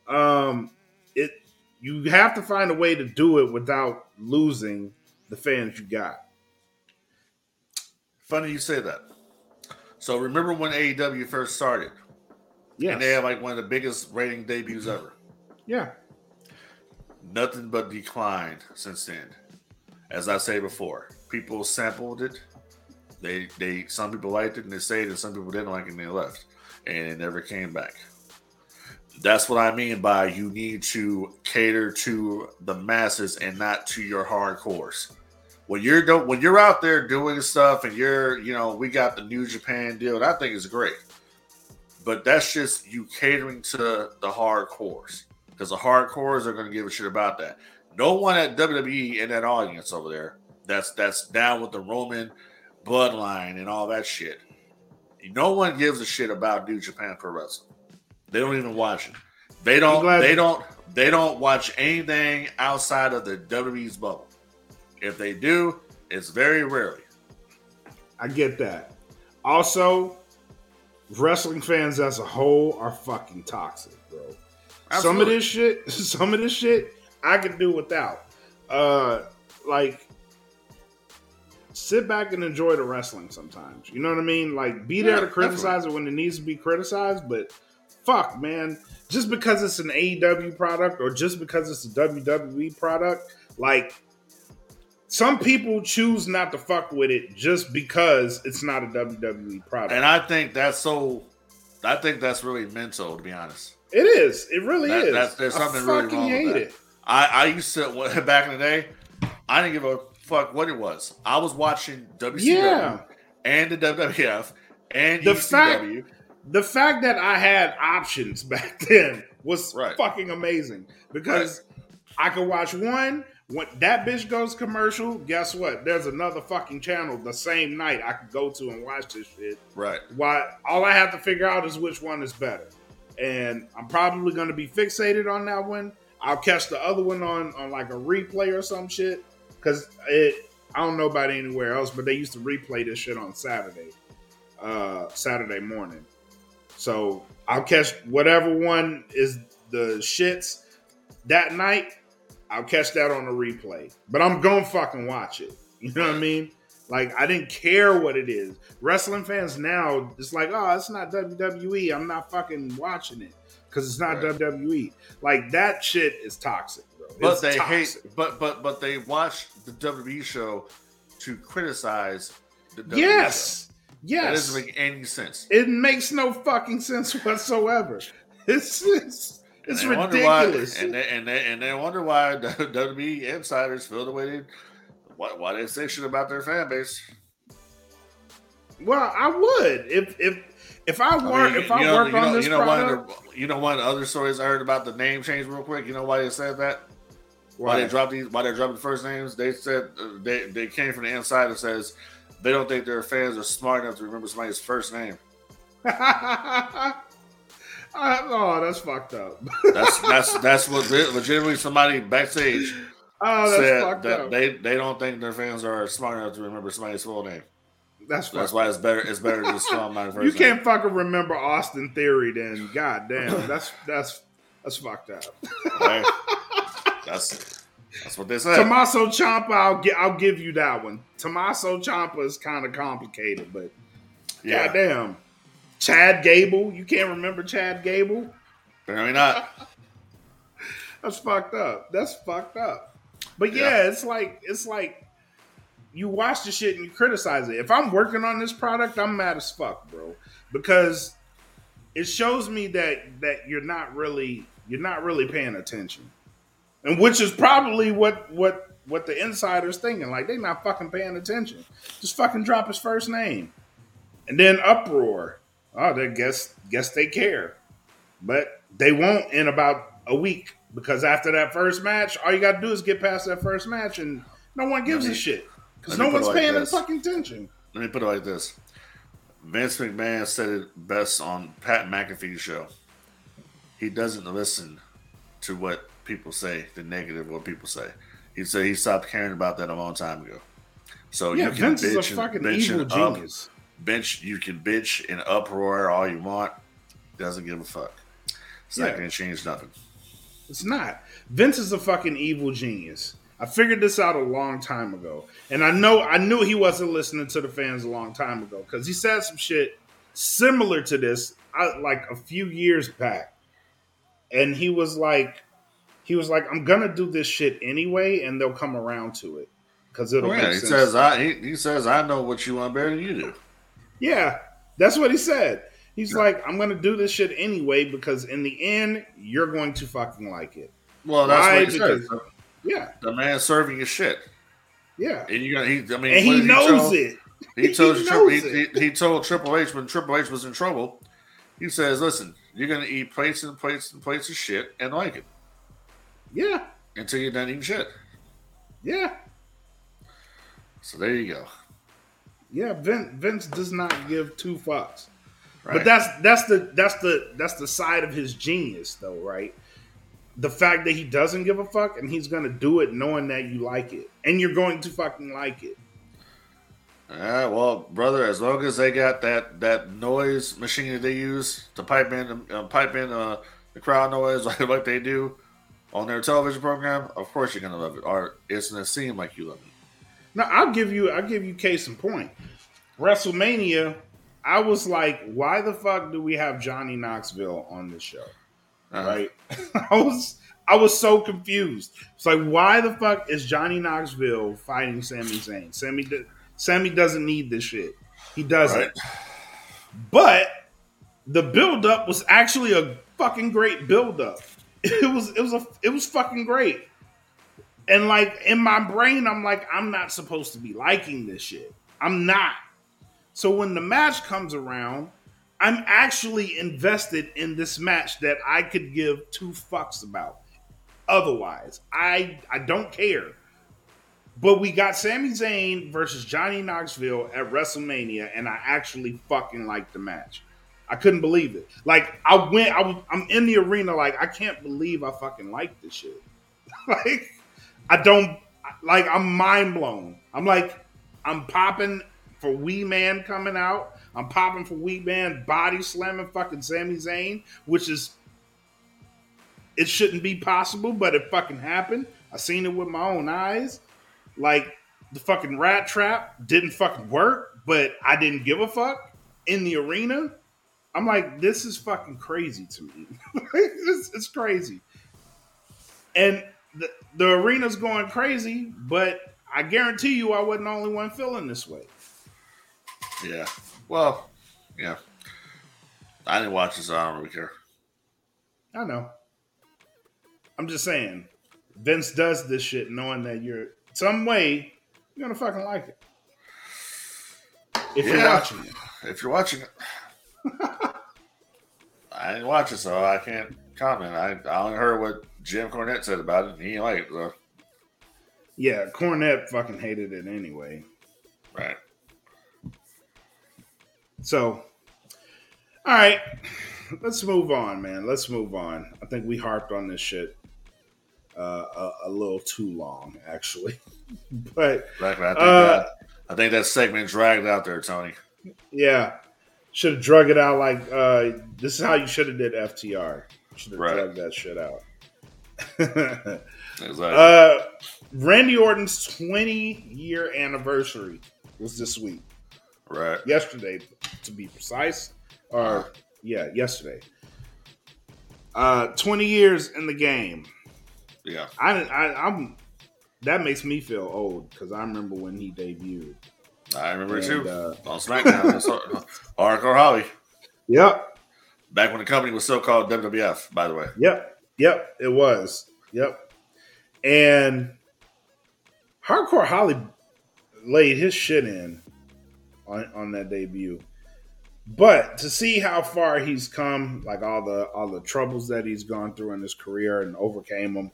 Um, it you have to find a way to do it without losing the fans you got. Funny you say that. So remember when A E W first started? Yeah. And they had like one of the biggest rating debuts ever. Yeah. Nothing but declined since then. As I say before, people sampled it. They, they, some people liked it and they stayed, and some people didn't like it and they left, and it never came back. That's what I mean by you need to cater to the masses and not to your hardcores. When you're do- when you're out there doing stuff and you're, you know, we got the New Japan deal, and I think it's great, but that's just you catering to the hardcores because the hardcores are going to give a shit about that. No one at W W E in that audience over there that's that's down with the Roman bloodline and all that shit. No one gives a shit about New Japan Pro Wrestling. They don't even watch it. They don't they don't they don't watch anything outside of the W W E's bubble. If they do, it's very rarely. I get that. Also, wrestling fans as a whole are fucking toxic, bro. Absolutely. Some of this shit, some of this shit I can do without. Uh, like, sit back and enjoy the wrestling sometimes. You know what I mean? Like, be there yeah, to criticize definitely. It when it needs to be criticized, but fuck, man. Just because it's an A E W product or just because it's a W W E product, like, some people choose not to fuck with it just because it's not a W W E product. And I think that's so, I think that's really mental, to be honest. It is. It really that, is. That's, there's something I fucking really wrong hate with that. It. I, I used to, back in the day, I didn't give a fuck what it was. I was watching W C W yeah. and the W W F and the E C W. Fact, the fact that I had options back then was right. fucking amazing because right. I could watch one When that bitch goes commercial, guess what? There's another fucking channel the same night I could go to and watch this shit. Right. Why? All I have to figure out is which one is better. And I'm probably going to be fixated on that one. I'll catch the other one on, on like a replay or some shit. Because it, I don't know about anywhere else, but they used to replay this shit on Saturday. Uh, Saturday morning. So I'll catch whatever one is the shits that night. I'll catch that on the replay, but I'm gonna fucking watch it. You know what I mean? Like, I didn't care what it is. Wrestling fans now, it's like, oh, it's not W W E. I'm not fucking watching it because it's not right. W W E. Like, that shit is toxic, bro. But it's they toxic. hate. But but but they watch the W W E show to criticize the W W E yes, show. yes. That doesn't make any sense. It makes no fucking sense whatsoever. It's just... It's and ridiculous, why, and they, and they, and they wonder why W W E insiders feel the way they, why, why they say shit about their fan base. Well, I would if if if I work I mean, if I know, work on know, this you know product. One the, you know, one of the other stories I heard about the name change real quick. You know why they said that? Why, why they dropped these? Why they dropped the first names? They said uh, they they came from the inside and says they don't think their fans are smart enough to remember somebody's first name. I, oh, that's fucked up. that's that's that's what legitimately somebody backstage oh, that's said fucked that up. they they don't think their fans are smart enough to remember somebody's full name. That's so that's why up. it's better it's better to spell my first name. You can't name. fucking remember Austin Theory, then goddamn, that's that's that's fucked up. Right. That's that's what they said. Tommaso Ciampa, I'll get I'll give you that one. Tommaso Ciampa is kind of complicated, but yeah. goddamn. Chad Gable. You can't remember Chad Gable? Apparently not. That's fucked up. That's fucked up. But yeah, yeah, it's like it's like you watch the shit and you criticize it. If I'm working on this product, I'm mad as fuck, bro. Because it shows me that that you're not really you're not really paying attention. And which is probably what what what the insider's thinking. Like, they're not fucking paying attention. Just fucking drop his first name. And then uproar. Oh, they guess guess they care. But they won't in about a week, because after that first match, all you got to do is get past that first match and no one gives me, a shit because no one's like paying this. fucking attention. Let me put it like this. Vince McMahon said it best on Pat McAfee's show. He doesn't listen to what people say, the negative what people say. He said he stopped caring about that a long time ago. So yeah, you can Vince bitch is a and, fucking bitch evil genius. Up. Bench, you can bitch and uproar all you want. Doesn't give a fuck. It's yeah. not going to change nothing. It's not. Vince is a fucking evil genius. I figured this out a long time ago. And I know I knew he wasn't listening to the fans a long time ago, because he said some shit similar to this I, like a few years back. And he was like, he was like, I'm going to do this shit anyway, and they'll come around to it. Because it'll yeah, make he sense. Says, I, he, he says, I know what you want better than you do. Yeah, that's what he said. He's yeah. like, I'm going to do this shit anyway, because in the end, you're going to fucking like it. Well, that's Why? what he because, said. Yeah. The man serving his shit. Yeah. And, you gotta, he, I mean, and he knows he it. He, told he, knows Triple, it. He, he, he told Triple H when Triple H was in trouble, he says, listen, you're going to eat plates and plates and plates of shit and like it. Yeah. Until you're done eating shit. Yeah. So there you go. Yeah, Vince, Vince does not give two fucks, right. But that's that's the that's the that's the side of his genius, though, right? The fact that he doesn't give a fuck and he's gonna do it, knowing that you like it and you're going to fucking like it. All right, well, brother, as long as they got that, that noise machine that they use to pipe in uh, pipe in uh, the crowd noise like, like they do on their television program, of course you're gonna love it, or it's gonna seem like you love it. No, I'll give you I'll give you case in point. WrestleMania, I was like, why the fuck do we have Johnny Knoxville on this show? Uh-huh. Right? I was I was so confused. It's like, why the fuck is Johnny Knoxville fighting Sami Zayn? Sammy do- Sammy doesn't need this shit. He doesn't. Right. But the buildup was actually a fucking great buildup. It was it was a it was fucking great. And, like, in my brain, I'm like, I'm not supposed to be liking this shit. I'm not. So when the match comes around, I'm actually invested in this match that I could give two fucks about. otherwise. I I don't care. But we got Sami Zayn versus Johnny Knoxville at WrestleMania, and I actually fucking liked the match. I couldn't believe it. Like, I went, I was, I'm in the arena, like, I can't believe I fucking like this shit. Like, I don't, like, I'm mind blown. I'm like, I'm popping for Wee Man coming out. I'm popping for Wee Man body slamming fucking Sami Zayn, which is, it shouldn't be possible, but it fucking happened. I seen it with my own eyes. Like, the fucking rat trap didn't fucking work, but I didn't give a fuck in the arena. I'm like, this is fucking crazy to me. it's, it's crazy. And the, the arena's going crazy, but I guarantee you I wasn't the only one feeling this way. Yeah. Well, yeah. I didn't watch this. So I don't really care. I know. I'm just saying, Vince does this shit knowing that you're, some way, you're going to fucking like it. If yeah, you're watching it. If you're watching it. I didn't watch it, so I can't comment. I, I only heard what Jim Cornette said about it. He ain't like it, so. Yeah, Cornette fucking hated it anyway. Right. So, all right. Let's move on, man. Let's move on. I think we harped on this shit uh, a, a little too long, actually. But exactly. I think, uh, that, I think that segment dragged out there, Tony. Yeah. Should have drug it out like, uh, this is how you should have did F T R. Should have right. drugged that shit out. Exactly. Uh, Randy Orton's twenty-year anniversary was this week. Right. Yesterday, to be precise. Or, yeah, yesterday. Uh, twenty years in the game. Yeah. I, I, I'm. That makes me feel old, because I remember when he debuted. I remember and, it too. Uh, on SmackDown. Hardcore Holly. Yep. Back when the company was so-called W W F, by the way. Yep. Yep. It was. Yep. And Hardcore Holly laid his shit in on, on that debut. But to see how far he's come, like all the all the troubles that he's gone through in his career and overcame them,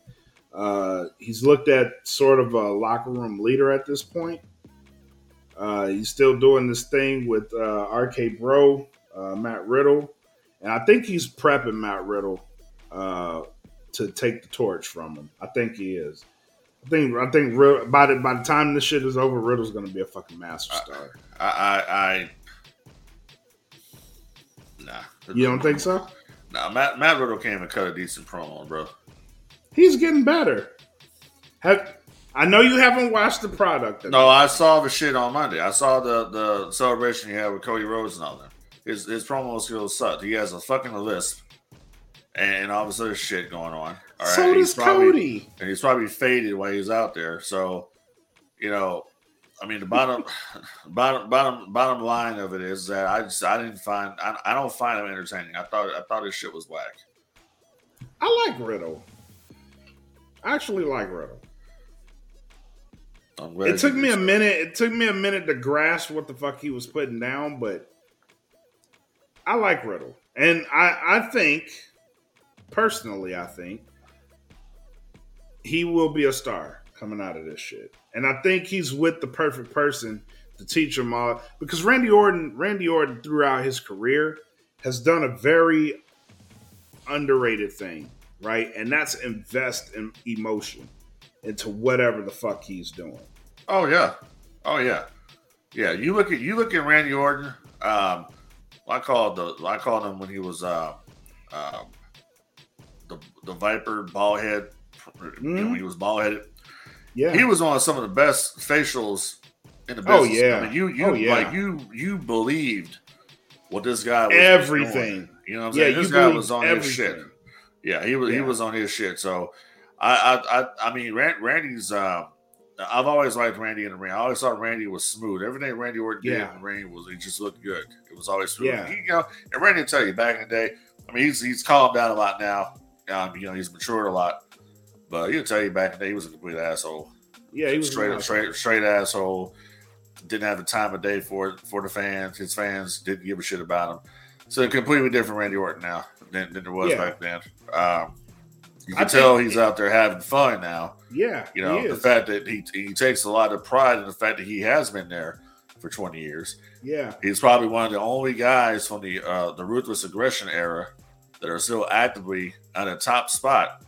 uh, he's looked at sort of a locker room leader at this point. Uh, he's still doing this thing with uh, R K Bro, uh, Matt Riddle. And I think he's prepping Matt Riddle uh, to take the torch from him. I think he is. I think I think by the, by the time this shit is over, Riddle's going to be a fucking master star. I, I, I, nah. You don't think so? Nah, Matt, Matt Riddle came and cut a decent promo, bro. He's getting better. Have... I know you haven't watched the product. No, I saw the shit on Monday. I saw the, the celebration he had with Cody Rhodes and all that. His his promo skills sucked. He has a fucking lisp and all this other shit going on. All right? So does Cody. And he's probably faded while he's out there. So, you know, I mean, the bottom bottom bottom bottom line of it is that I just I didn't find I, I don't find him entertaining. I thought I thought his shit was whack. I like Riddle. I actually like Riddle. It took me a minute. It took me a minute to grasp what the fuck he was putting down, but I like Riddle, and I, I think, personally, I think he will be a star coming out of this shit, and I think he's with the perfect person to teach him all. Because Randy Orton, Randy Orton, throughout his career, has done a very underrated thing, right, and that's invest in emotion into whatever the fuck he's doing. Oh yeah, oh yeah, yeah. You look at you look at Randy Orton. Um, I called the I called him when he was uh, um, the the Viper bald head. Mm-hmm. You know, when he was bald headed, yeah, he was on some of the best facials in the business. Oh yeah, I mean, you you oh, yeah. like you you believed what this guy was everything. Doing. You know what I'm yeah, saying? This guy was on everything. His shit. Yeah, he was yeah. he was on his shit. So. I I I mean Randy's uh, I've always liked Randy in the ring. I always thought Randy was smooth. Everything Randy Orton did yeah. in the ring was he just looked good. It was always smooth. Yeah. He, you know, and Randy will tell you back in the day. I mean he's he's calmed down a lot now. Um, you know he's matured a lot, but he'll tell you back in the day he was a complete asshole. Yeah, he was straight up, straight straight asshole. Didn't have the time of day for for the fans. His fans didn't give a shit about him. So completely different Randy Orton now than, than there was yeah. back then. Um, You can I tell think, he's out there having fun now. Yeah, you know, the fact that he he takes a lot of pride in the fact that he has been there for twenty years. Yeah, he's probably one of the only guys from the uh, the Ruthless Aggression era that are still actively on a top spot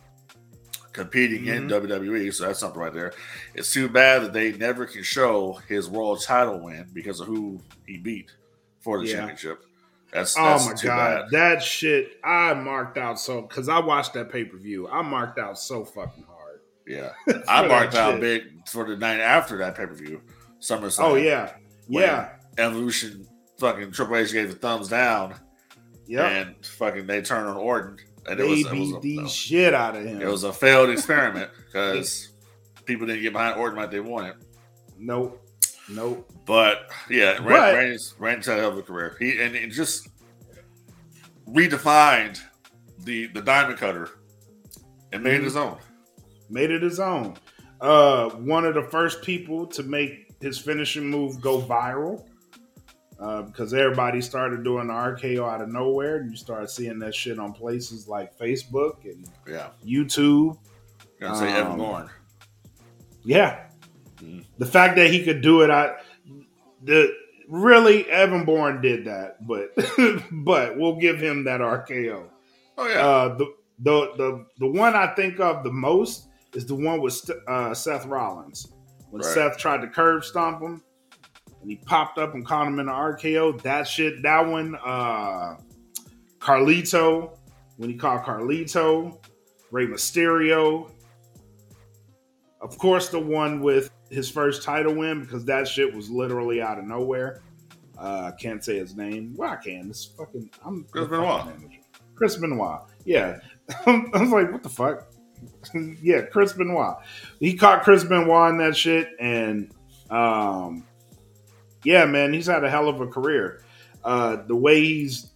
competing mm-hmm. in W W E. So that's something right there. It's too bad that they never can show his world title win because of who he beat for the yeah. championship. That's, that's oh my god, bad. That shit! I marked out so because I watched that pay per view. I marked out so fucking hard. Yeah, I marked out shit. big for the night after that pay per view. SummerSlam. Oh yeah, yeah. Evolution fucking Triple H gave the thumbs down. Yeah, and fucking they turned on Orton and they it was, it was a, the no, shit out of him. It was a failed experiment because people didn't get behind Orton like they wanted. Nope. Nope. But yeah, Reigns Reigns had a hell of a career. He and it just redefined the the diamond cutter and made mm-hmm. it his own. Made it his own. Uh, one of the first people to make his finishing move go viral uh, because everybody started doing the R K O out of nowhere, and you started seeing that shit on places like Facebook and yeah. YouTube. Gotta say Evan Bourne. Yeah. The fact that he could do it, I the really Evan Bourne did that, but but we'll give him that R K O. Oh yeah. Uh, the the the the one I think of the most is the one with uh, Seth Rollins when right. Seth tried to curb stomp him and he popped up and caught him in the R K O. That shit, that one. Uh, Carlito when he caught Carlito, Rey Mysterio. Of course, the one with his first title win, because that shit was literally out of nowhere. Uh, I can't say his name. Well, I can. It's fucking... I'm Chris Benoit. Manager. Chris Benoit. Yeah. I was like, what the fuck? yeah, Chris Benoit. He caught Chris Benoit in that shit, and um, yeah, man, he's had a hell of a career. Uh, the way he's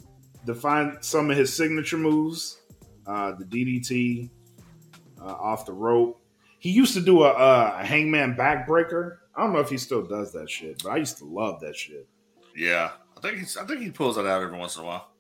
defined some of his signature moves, uh, the D D T, uh, off the rope. He used to do a, a hangman backbreaker. I don't know if he still does that shit, but I used to love that shit. Yeah, I think he's, I think he pulls that out every once in a while.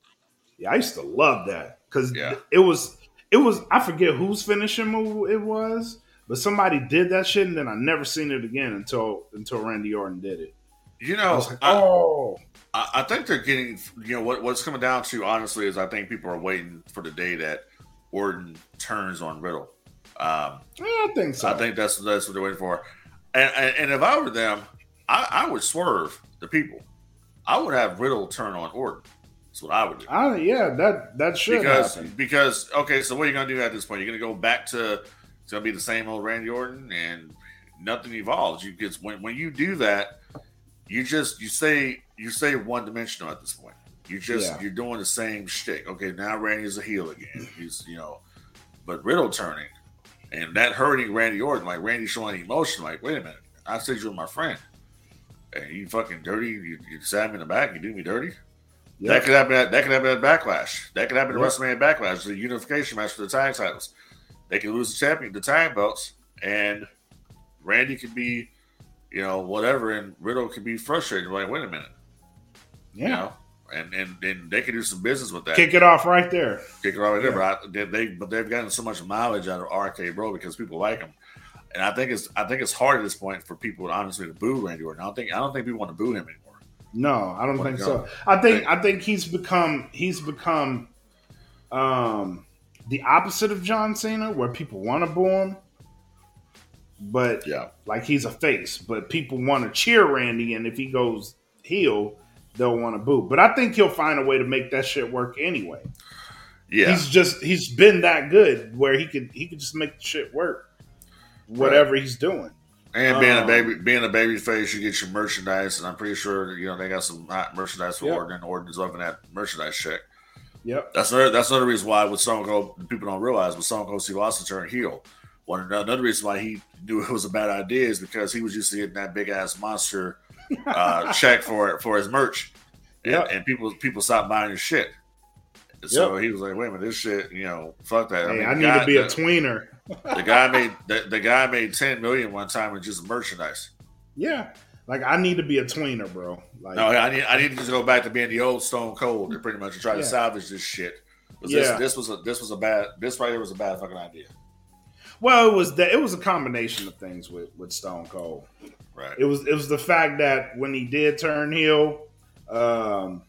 Yeah, I used to love that because yeah. it was it was I forget whose finishing move it was, but somebody did that shit and then I never seen it again until until Randy Orton did it. You know, I was like, I, oh, I think they're getting you know what what's coming down to honestly is I think people are waiting for the day that Orton turns on Riddle. Um, I think so. I think that's that's what they're waiting for. And and, and if I were them, I, I would swerve the people. I would have Riddle turn on Orton. That's what I would do. I, yeah, that that should because, happen. Because, okay, so what are you going to do at this point? You're going to go back to, it's going to be the same old Randy Orton and nothing evolves. You just, when, when you do that, you just, you say, you say one-dimensional at this point. You just, yeah. you're doing the same shtick. Okay, now Randy's a heel again. He's, you know, but Riddle turning. And that hurting Randy Orton, like Randy showing emotion, like, wait a minute, I said you were my friend. And you fucking dirty, you, you stab me in the back, you do me dirty. Yep. That could happen at that could happen at Backlash. That could happen at yep. WrestleMania Backlash, the unification match for the tag titles. They could lose the champion, the tag belts, and Randy could be, you know, whatever, and Riddle could be frustrated, like, wait a minute. Yeah. You know? And, and and they can do some business with that. Kick it off right there. Kick it off right yeah. there. But I, they, they but they've gotten so much mileage out of R K O bro because people like him, and I think it's I think it's hard at this point for people honestly to boo Randy Orton. I don't think I don't think people want to boo him anymore. No, I don't think so. I think I think he's become he's become um, the opposite of John Cena, where people want to boo him, but yeah, like he's a face, but people want to cheer Randy, and if he goes heel. They'll want to boo, but I think he'll find a way to make that shit work anyway. Yeah, he's just he's been that good where he could he could just make the shit work, whatever right. he's doing. And being um, a baby, being a baby face, you get your merchandise, and I'm pretty sure you know they got some hot merchandise for yep. Orton. Orton's loving that merchandise check. Yep, that's another that's another reason why with Stone Cold people don't realize with Stone Cold Steve Austin turned heel. One another reason why he knew it was a bad idea is because he was used to getting that big ass monster. uh, check for for his merch, and, yep. and people people stopped buying his shit. So yep. he was like, "Wait a minute, this shit, you know, fuck that." Hey, I, mean, I need guy, to be the, a tweener. the guy made the, the guy made ten million one time with just merchandise. Yeah, like I need to be a tweener, bro. Like, no, I need I need to just go back to being the old Stone Cold and pretty much try yeah. to salvage this shit But yeah. This, this was a this was a bad this right here was a bad fucking idea. Well, it was that it was a combination of things with, with Stone Cold. Right. It was it was the fact that when he did turn heel, um,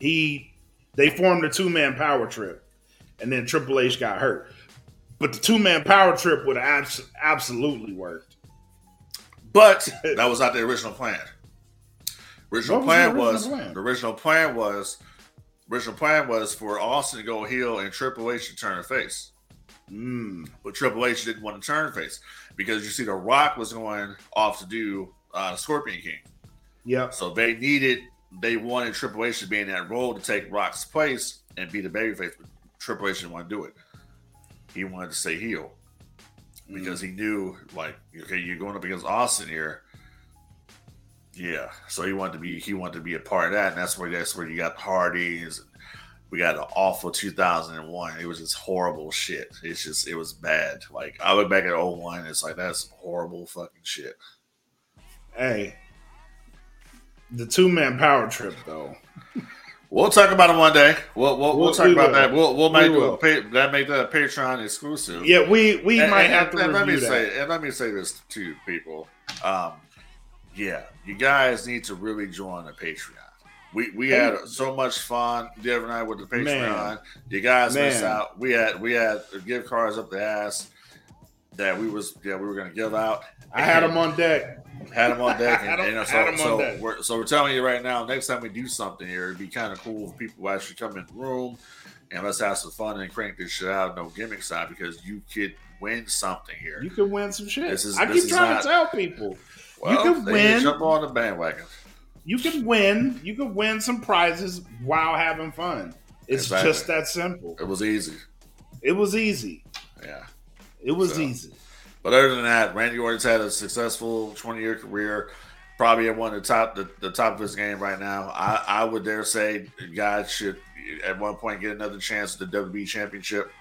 he they formed a two man power trip, and then Triple H got hurt. But the two man power trip would have abs- absolutely worked. But that was not the original plan. Original what plan was, the original, was plan? the original plan was original plan was for Austin to go heel and Triple H to turn face. Mm. But Triple H didn't want to turn face because you see The Rock was going off to do uh, Scorpion King. Yeah. So they needed, they wanted Triple H to be in that role to take Rock's place and be the babyface. But Triple H didn't want to do it. He wanted to stay heel because mm. he knew, like, okay, you're going up against Austin here. Yeah. So he wanted to be, he wanted to be a part of that, and that's where that's where you got Hardys. And we got an awful two thousand one. It was just horrible shit. It's just, it was bad. Like, I look back at oh one, it's like, that's horrible fucking shit. Hey, the two-man power trip, though. We'll talk about it one day. We'll we'll, we'll, we'll talk we about will. that. We'll we'll make we we'll pay, that make that a Patreon exclusive. Yeah, we, we and, might and, have to and review let me that. Say, and let me say this to people. Um, yeah, you guys need to really join the Patreon. We we had so much fun the other night with the Patreon. Man. You guys Man. missed out. We had we had gift cards up the ass that we was yeah we were gonna give out. I had them on deck. Had them on deck. And, them, and so, on so, deck. We're, so we're telling you right now. Next time we do something here, it'd be kind of cool if people actually come in the room and let's have some fun and crank this shit out. No gimmick side, because you could win something here. You could win some shit. This is, I this keep is trying not, to tell people. Well, you can win. Jump on the bandwagon. You can win. You can win some prizes while having fun. It's exactly. just that simple. It was easy. It was easy. Yeah. It was so. easy. But other than that, Randy Orton's had a successful twenty-year career. Probably at one of the top, the, the top of his game right now. I, I would dare say guys should at one point get another chance at the W W E Championship.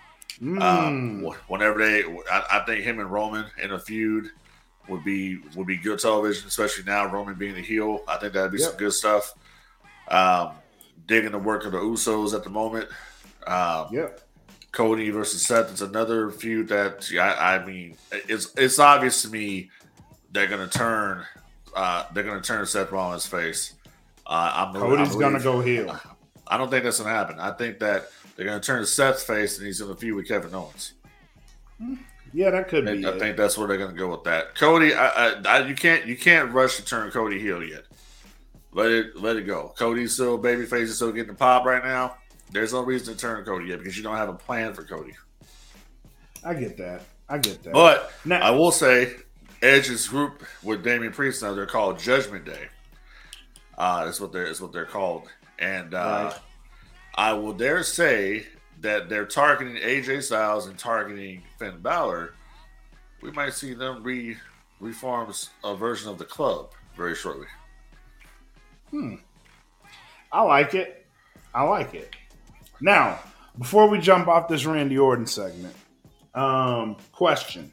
Mm. Um, whenever they, I, I think him and Roman in a feud would be would be good television, especially now Roman being the heel. I think that'd be yep. some good stuff. Um, digging the work of the Usos at the moment. Um, yeah, Cody versus Seth is another feud that I, I mean, it's it's obvious to me they're gonna turn uh, they're gonna turn Seth Rollins' face. Uh, I'm Cody's I believe, gonna go heel. I don't think that's gonna happen. I think that they're gonna turn Seth's face and he's gonna feud with Kevin Owens. Hmm. Yeah, that could and be. I it. think that's where they're going to go with that. Cody, I, I, I, you can't you can't rush to turn Cody heel yet. Let it let it go. Cody's still babyface, is still getting the pop right now. There's no reason to turn Cody yet because you don't have a plan for Cody. I get that. I get that. But now, I will say, Edge's group with Damian Priest now, they're called Judgment Day. Uh, that's what they're that's what they're called. And uh, right. I will dare say that they're targeting A J Styles and targeting Finn Balor. We might see them re reform a version of the club very shortly. Hmm. I like it. I like it. Now, before we jump off this Randy Orton segment, um, question.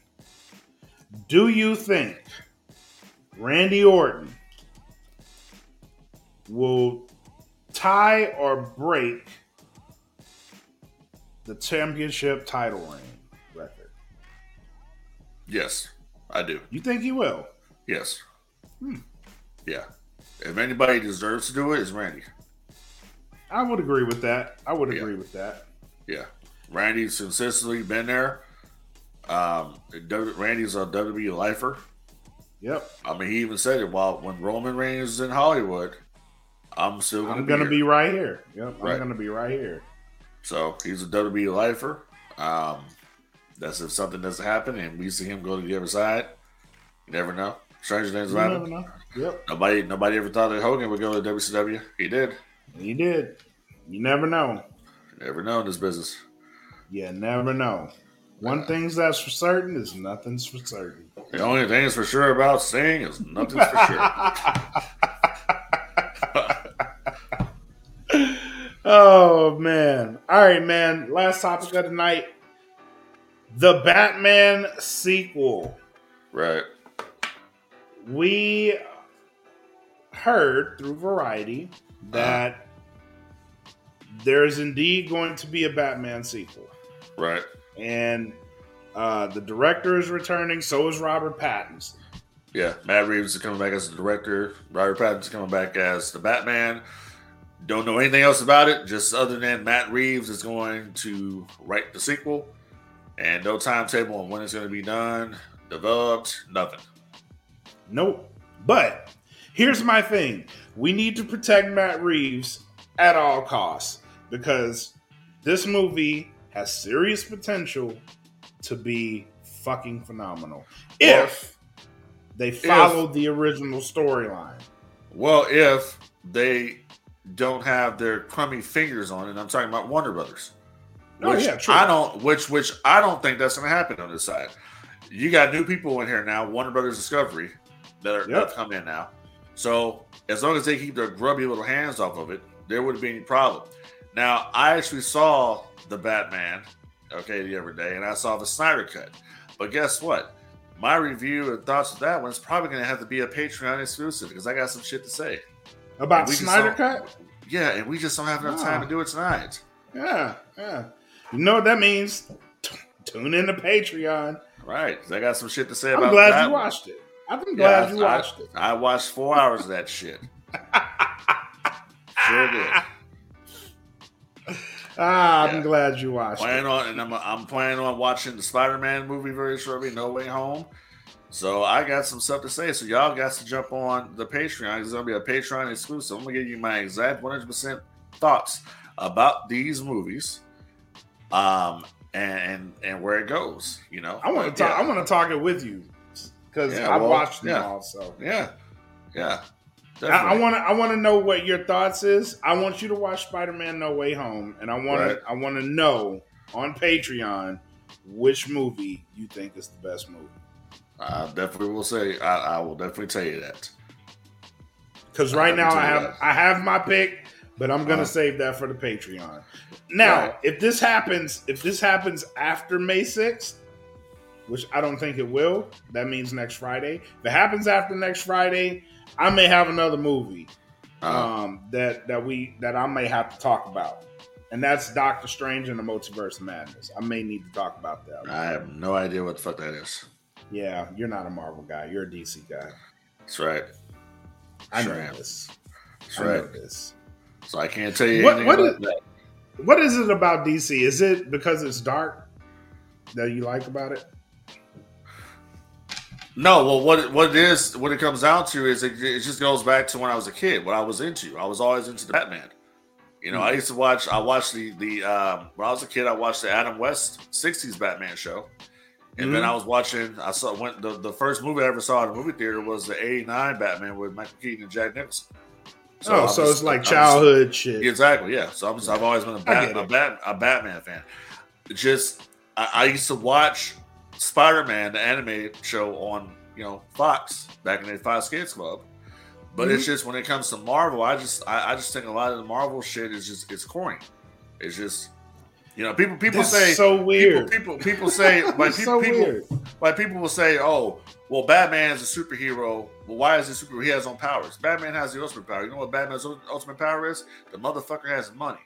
Do you think Randy Orton will tie or break the championship title reign record? Yes, I do. You think he will? Yes. Hmm. Yeah. If anybody deserves to do it, it's Randy. I would agree with that. I would yeah. agree with that. Yeah. Randy's consistently been there. Um, Randy's a W W E lifer. Yep. I mean, he even said it while when Roman Reigns is in Hollywood, I'm still going to be I'm going to be right here. Yep. Right. I'm going to be right here. So he's a W W E lifer. Um, that's if something doesn't happen and we see him go to the other side. You never know. Stranger things happen. Know. Yep. Nobody, nobody ever thought that Hogan would go to W C W. He did. He did. You never know. You never know in this business. You never know. One yeah. thing that's for certain is nothing's for certain. The only thing that's for sure about seeing is nothing's for sure. Oh, man. All right, man. Last topic of the night. The Batman sequel. Right. We heard through Variety that uh-huh. there is indeed going to be a Batman sequel. Right. And uh, the director is returning. So is Robert Pattinson. Yeah. Matt Reeves is coming back as the director. Robert Pattinson is coming back as the Batman. Don't know anything else about it, just other than Matt Reeves is going to write the sequel. And no timetable on when it's going to be done, developed, nothing. Nope. But here's my thing. We need to protect Matt Reeves at all costs, because this movie has serious potential to be fucking phenomenal. Well, if they followed if, the original storyline. Well, if they don't have their crummy fingers on it. I'm talking about Warner Brothers. Oh, which yeah, true. I don't which which I don't think that's going to happen on this side. You got new people in here now, Warner Brothers Discovery, that are yep. coming in now. So as long as they keep their grubby little hands off of it, there wouldn't be any problem. Now, I actually saw the Batman, okay, the other day, and I saw the Snyder Cut. But guess what? My review and thoughts of that one's probably going to have to be a Patreon exclusive, because I got some shit to say. About Snyder Cut? Yeah, and we just don't have enough oh. time to do it tonight. Yeah, yeah. You know what that means. T- tune in to Patreon. Right. I got some shit to say I'm about that. I'm glad you watched it. I'm glad yeah, you I, watched I, it. I watched four hours of that shit. Sure did. Ah, yeah. I'm glad you watched planning it. On, and I'm, I'm planning on watching the Spider-Man movie very shortly, No Way Home. So I got some stuff to say. So y'all got to jump on the Patreon. It's going to be a Patreon exclusive. I'm going to give you my exact one hundred percent thoughts about these movies, um, and, and and where it goes. You know, I want to talk. Yeah. I want to talk it with you, because yeah, I well, watched them yeah. all. So yeah, yeah. I want to. I want to know what your thoughts is. I want you to watch Spider-Man: No Way Home, and I want right. to. I want to know on Patreon which movie you think is the best movie. I definitely will say, I, I will definitely tell you that. Because right now I have that. I have my pick, but I'm gonna uh, save that for the Patreon. Now, right. if this happens, if this happens after May sixth, which I don't think it will, that means next Friday. If it happens after next Friday, I may have another movie uh-huh. um, that that we that I may have to talk about. And that's Doctor Strange and the Multiverse of Madness. I may need to talk about that. I have no idea what the fuck that is. Yeah, you're not a Marvel guy. You're a D C guy. That's right. I know sure this. That's I know right. this. So I can't tell you what, anything what about is, that. What is it about D C? Is it because it's dark that you like about it? No. Well, what what it is, what it comes down to is it, it just goes back to when I was a kid, what I was into. I was always into the Batman. You know, mm-hmm. I used to watch. I watched the the um, when I was a kid. I watched the Adam West sixties Batman show. And mm-hmm. then I was watching, I saw went, the, the first movie I ever saw in a movie theater was the eighty-nine Batman with Michael Keaton and Jack Nicholson. So oh, I'm so just, it's like I'm childhood just, shit. Exactly, yeah. So I'm just, I've always been a, Bat, a, Bat, a Batman fan. Just, I, I used to watch Spider-Man, the anime show on, you know, Fox, back in the Fox Kids Club. But mm-hmm. it's just, when it comes to Marvel, I just I, I just think a lot of the Marvel shit is just, it's corny. It's just... You know, people people That's say so weird. People people, people say like people, so people like people will say, oh, well, Batman is a superhero. Well, why is he super? He has no powers. Batman has the ultimate power. You know what Batman's ultimate power is? The motherfucker has money.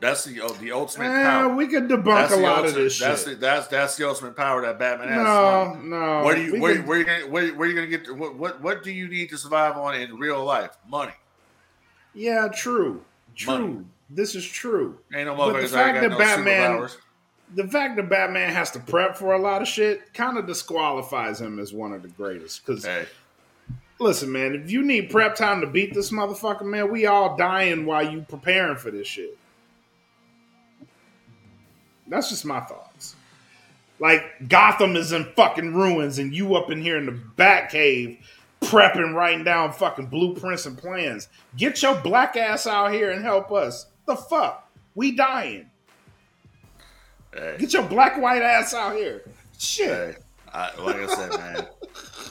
That's the oh, the ultimate eh, power. We could debunk that's a lot ultimate, of this that's shit. The, that's that's the ultimate power that Batman has. No, money. no. Where do you where, can... where you gonna, where, where you gonna get what, what what do you need to survive on in real life? Money. Yeah, true, true. Money. This is true. Ain't no but the fact that no Batman, the fact that Batman has to prep for a lot of shit, kind of disqualifies him as one of the greatest. Because, hey. listen, man, if you need prep time to beat this motherfucker, man, we all dying while you preparing for this shit. That's just my thoughts. Like, Gotham is in fucking ruins, and you up in here in the Batcave. Prepping, writing down fucking blueprints and plans. Get your black ass out here and help us. The fuck? We dying. Hey. Get your black white ass out here. Shit. Hey. I, like I said, man,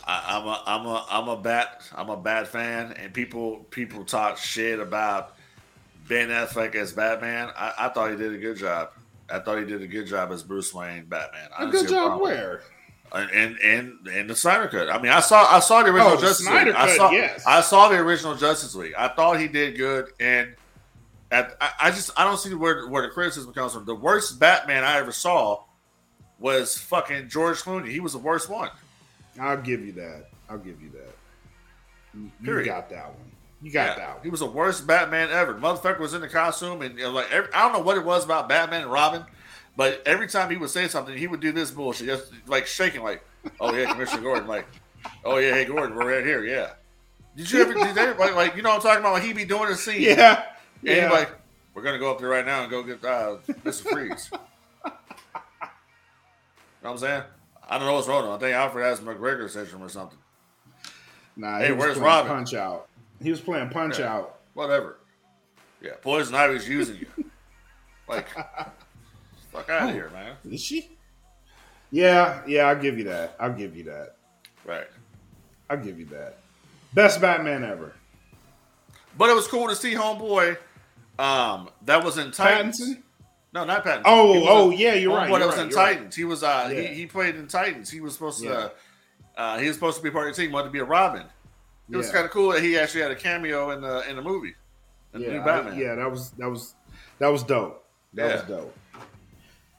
I, I'm a I'm a I'm a bat I'm a bat fan, and people people talk shit about Ben Affleck as Batman. I, I thought he did a good job. I thought he did a good job as Bruce Wayne Batman. I a good job a where? And and and the Snyder Cut. I mean, I saw I saw the original oh, the Justice Snyder League. Cut, I saw yes. I saw the original Justice League. I thought he did good in At, I, I just I don't see where where the criticism comes from. The worst Batman I ever saw was fucking George Clooney. He was the worst one. I'll give you that. I'll give you that. You, you got that one. You got yeah. that one. He was the worst Batman ever. Motherfucker was in the costume, and you know, like every, I don't know what it was about Batman and Robin, but every time he would say something, he would do this bullshit, just like shaking, like, "Oh yeah, Commissioner Gordon," like, "Oh yeah, hey Gordon, we're right here." Yeah. Did you ever do that? Like, like you know what I'm talking about? Like he be doing a scene. Yeah. And yeah. He's like, "We're going to go up there right now and go get uh, Mister Freeze." You know what I'm saying? I don't know what's wrong with him. I think Alfred has McGregor syndrome or something. Nah, hey, he where's Robin? Punch out. He was playing Punch yeah. Out. Whatever. Yeah, Poison Ivy's using you. Like, fuck out of here, man. Is she? Yeah, yeah, I'll give you that. I'll give you that. Right. I'll give you that. Best Batman ever. But it was cool to see homeboy. Um, that was in Titans. Pattinson? No, not Pattinson. Oh, oh, yeah, you're right. Homeboy that was in Titans. He was. Uh, yeah. he, he played in Titans. He was supposed yeah. to. Uh, uh, he was supposed to be part of the team. Wanted to be a Robin. It yeah. was kind of cool that he actually had a cameo in the in the movie. In yeah, the new Batman. I, yeah, that was that was that was dope. That yeah. was dope.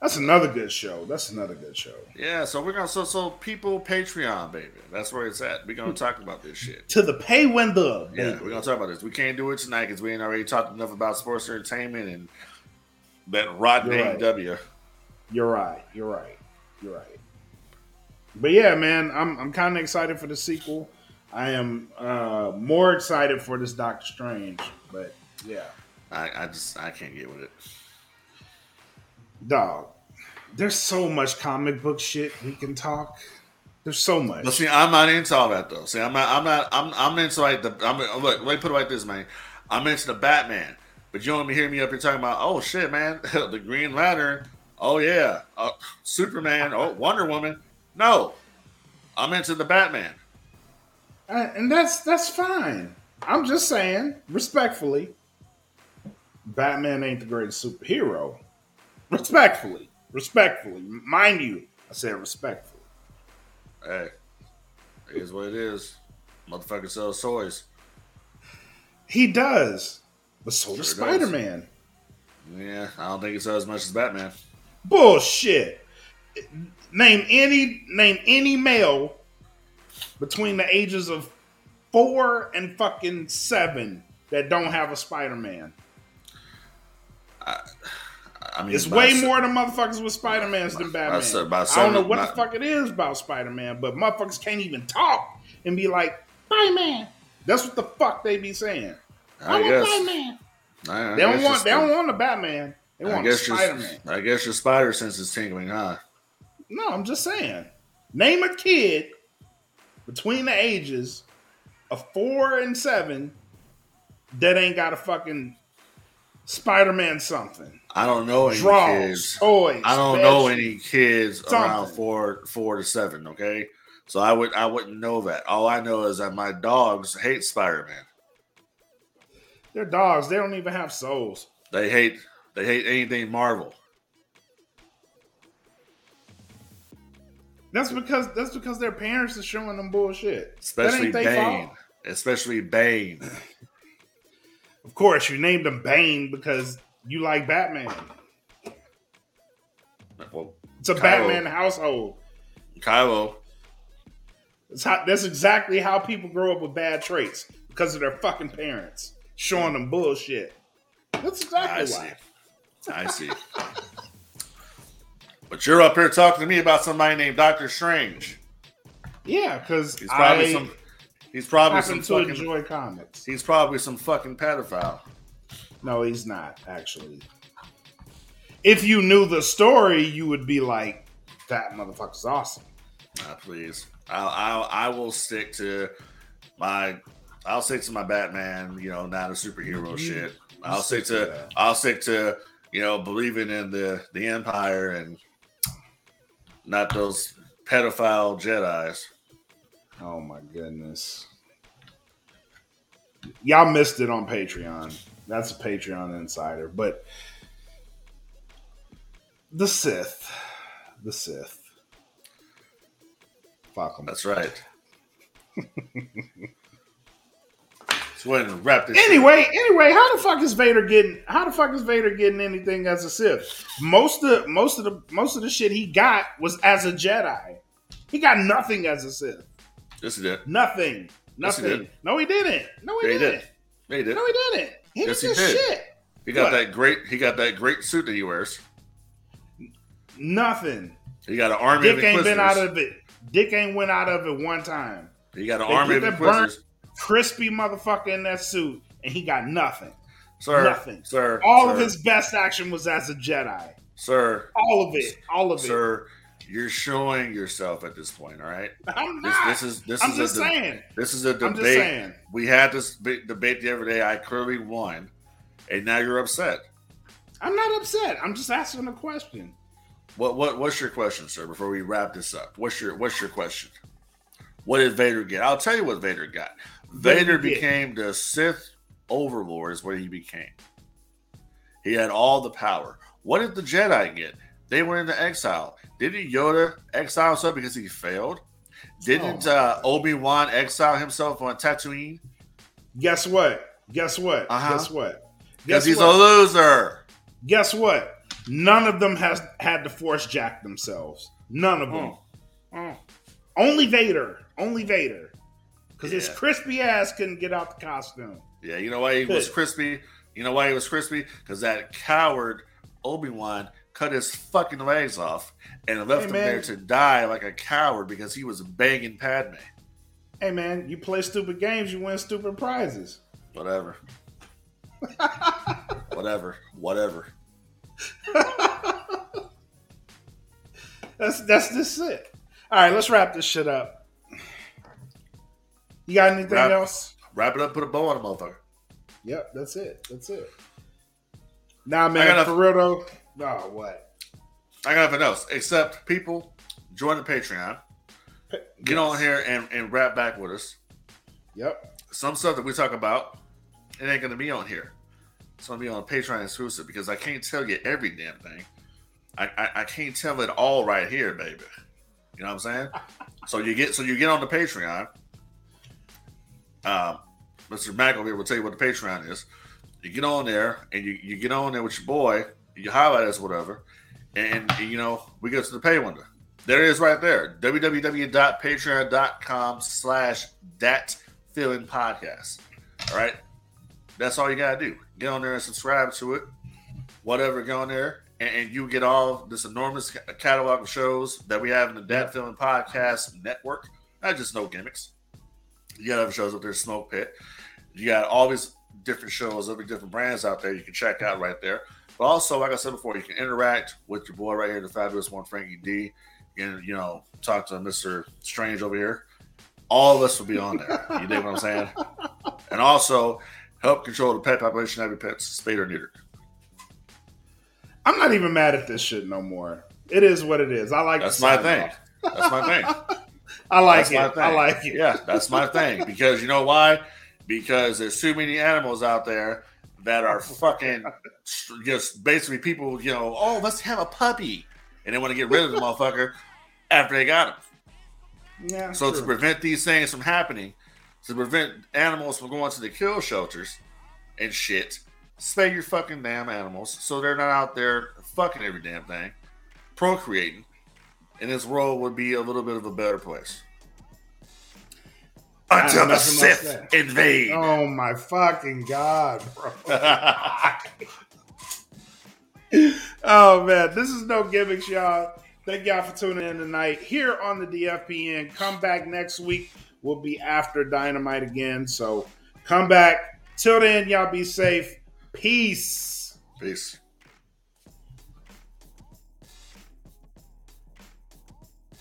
That's another good show. That's another good show. Yeah. So we're gonna so so people Patreon baby. That's where it's at. We're gonna talk about this shit to the pay window. Baby. Yeah. We're gonna talk about this. We can't do it tonight because we ain't already talked enough about sports entertainment and that rotten A E W. You're right. You're right. You're right. But yeah, man, I'm I'm kind of excited for the sequel. I am uh, more excited for this Doctor Strange. But yeah, I, I just I can't get with it. Dog, there's so much comic book shit we can talk. There's so much. But see, I'm not into all that though. See, I'm not. I'm not. I'm. I'm into like the. I'm look. Let me put it like this, man. I'm into the Batman, but you don't even hear me up here talking about. Oh shit, man, the Green Lantern. Oh yeah, uh, Superman. Oh, Wonder Woman. No, I'm into the Batman, uh, and that's that's fine. I'm just saying, respectfully, Batman ain't the greatest superhero. Respectfully, respectfully, mind you, I said respectfully. Hey, it is what it is. Motherfucker sells toys. He does, but so does sure Spider-Man. Does. Yeah, I don't think he sells as much as Batman. Bullshit. Name any name any male between the ages of four and fucking seven that don't have a Spider-Man. I... I mean, it's way se- more than motherfuckers with Spider-Mans by, than Batman. By se- by seven, I don't know what by, the fuck it is about Spider-Man, but motherfuckers can't even talk and be like, "Spider-Man." That's what the fuck they be saying. I, I want guess. Spider-Man. I, I they don't want. They don't want the Batman. They want the Spider-Man. I guess your spider sense is tingling, huh? No, I'm just saying. Name a kid between the ages of four and seven that ain't got a fucking Spider-Man something. I don't know any Draws, kids. Toys, I don't know any kids something. around four, four to seven. Okay, so I would, I wouldn't know that. All I know is that my dogs hate Spider-Man. They're dogs. They don't even have souls. They hate, they hate anything Marvel. That's because that's because their parents are showing them bullshit. Especially Bane. Especially Bane. Of course, you named him Bane because you like Batman. Well, it's a Kylo. Batman household. Kylo. That's, how, that's exactly how people grow up with bad traits. Because of their fucking parents. Showing them bullshit. That's exactly why. I see. I see. But you're up here talking to me about somebody named Doctor Strange. Yeah, because he's probably I some, he's probably some to fucking, enjoy comics. He's probably some fucking pedophile. No, he's not, actually. If you knew the story, you would be like, "That motherfucker's awesome." Nah, please. I'll, I'll, I will stick to my... I'll stick to my Batman, you know, not a superhero you, shit. I'll stick to... to I'll stick to, you know, believing in the, the Empire and not those pedophile Jedis. Oh, my goodness. Y'all missed it on Patreon. That's a Patreon insider, but the Sith, the Sith, fuck them. That's right. So we're gonna wrap this anyway. Up. Anyway, how the fuck is Vader getting? How the fuck is Vader getting anything as a Sith? Most of most of the most of the shit he got was as a Jedi. He got nothing as a Sith. Yes, he did. Nothing. Nothing. Yes, he did. No, he didn't. No, he yeah, didn't. He did. Yeah, he did. No, he didn't. He yes, did he did. Shit. He got what? that great. He got that great suit that he wears. Nothing. He got an army. Dick of ain't been out of it. Dick ain't went out of it one time. He got an they army of inquisitors. Crispy motherfucker in that suit, and he got nothing. Sir, nothing. Sir, all sir. of his best action was as a Jedi. Sir, all of it, all of sir, it. Sir, you're showing yourself at this point. All right, I'm not. This, this is this I'm is just a de- saying. This is a debate. I'm just saying. We had this debate the other day. I clearly won, and now you're upset. I'm not upset. I'm just asking a question. What what what's your question, sir? Before we wrap this up, what's your what's your question? What did Vader get? I'll tell you what Vader got. Vader became the Sith Overlord is what he became. He had all the power. What did the Jedi get? They went into exile. Didn't Yoda exile himself because he failed? Didn't uh, Obi-Wan exile himself on Tatooine? Guess what? Guess what? Uh-huh. Guess what? Because he's a loser. Guess what? None of them has had to force jack themselves. None of them. Oh. Oh. Only Vader. Only Vader. Because yeah. his crispy ass couldn't get out the costume. Yeah, you know why he Could. was crispy? You know why he was crispy? Because that coward Obi-Wan cut his fucking legs off and left hey, him man. there to die like a coward because he was banging Padme. Hey, man, you play stupid games, you win stupid prizes. Whatever. Whatever. Whatever. That's, that's just it. All right, let's wrap this shit up. You got anything wrap, else? Wrap it up, put a bow on the motherfucker. Yep, that's it. That's it. Nah, man, I got for real though. No, what? I got nothing else. Except people, join the Patreon. Yes. Get on here and, and rap back with us. Yep. Some stuff that we talk about, it ain't gonna be on here. It's gonna be on Patreon exclusive because I can't tell you every damn thing. I I, I can't tell it all right here, baby. You know what I'm saying? so you get so you get on the Patreon. Um, Mister Mack over here will tell you what the Patreon is. You get on there and you, you get on there with your boy, you highlight us, whatever, and, and you know, we go to the pay window. There it is right there. www.patreon.com slash Dat Villain Podcast. All right. That's all you got to do. Get on there and subscribe to it. Whatever, go on there. And, and you get all this enormous catalog of shows that we have in the Dat Villain Podcast Network. Not just No Gimmicks. You got other shows up there, Smoke Pit. You got all these different shows, other different brands out there you can check out right there. But also, like I said before, you can interact with your boy right here, the fabulous one, Frankie D. You can, you know, talk to Mister Strange over here. All of us will be on there. You dig what I'm saying? And also, help control the pet population, have your pets spayed or neutered. I'm not even mad at this shit no more. It is what it is. I like That's my thing. Off. That's my thing. I like that's it. I like it. Yeah, that's my thing. Because you know why? Because there's too many animals out there that are fucking just basically people, you know, oh, let's have a puppy. And they want to get rid of the motherfucker after they got him. Yeah. So true. To prevent these things from happening, to prevent animals from going to the kill shelters and shit, spay your fucking damn animals so they're not out there fucking every damn thing, procreating. And this world would be a little bit of a better place. Until the Sith invade. Oh my fucking God, bro. Oh man, this is No Gimmicks, y'all. Thank y'all for tuning in tonight here on the D F P N. Come back next week. We'll be after Dynamite again. So come back. Till then, y'all be safe. Peace. Peace.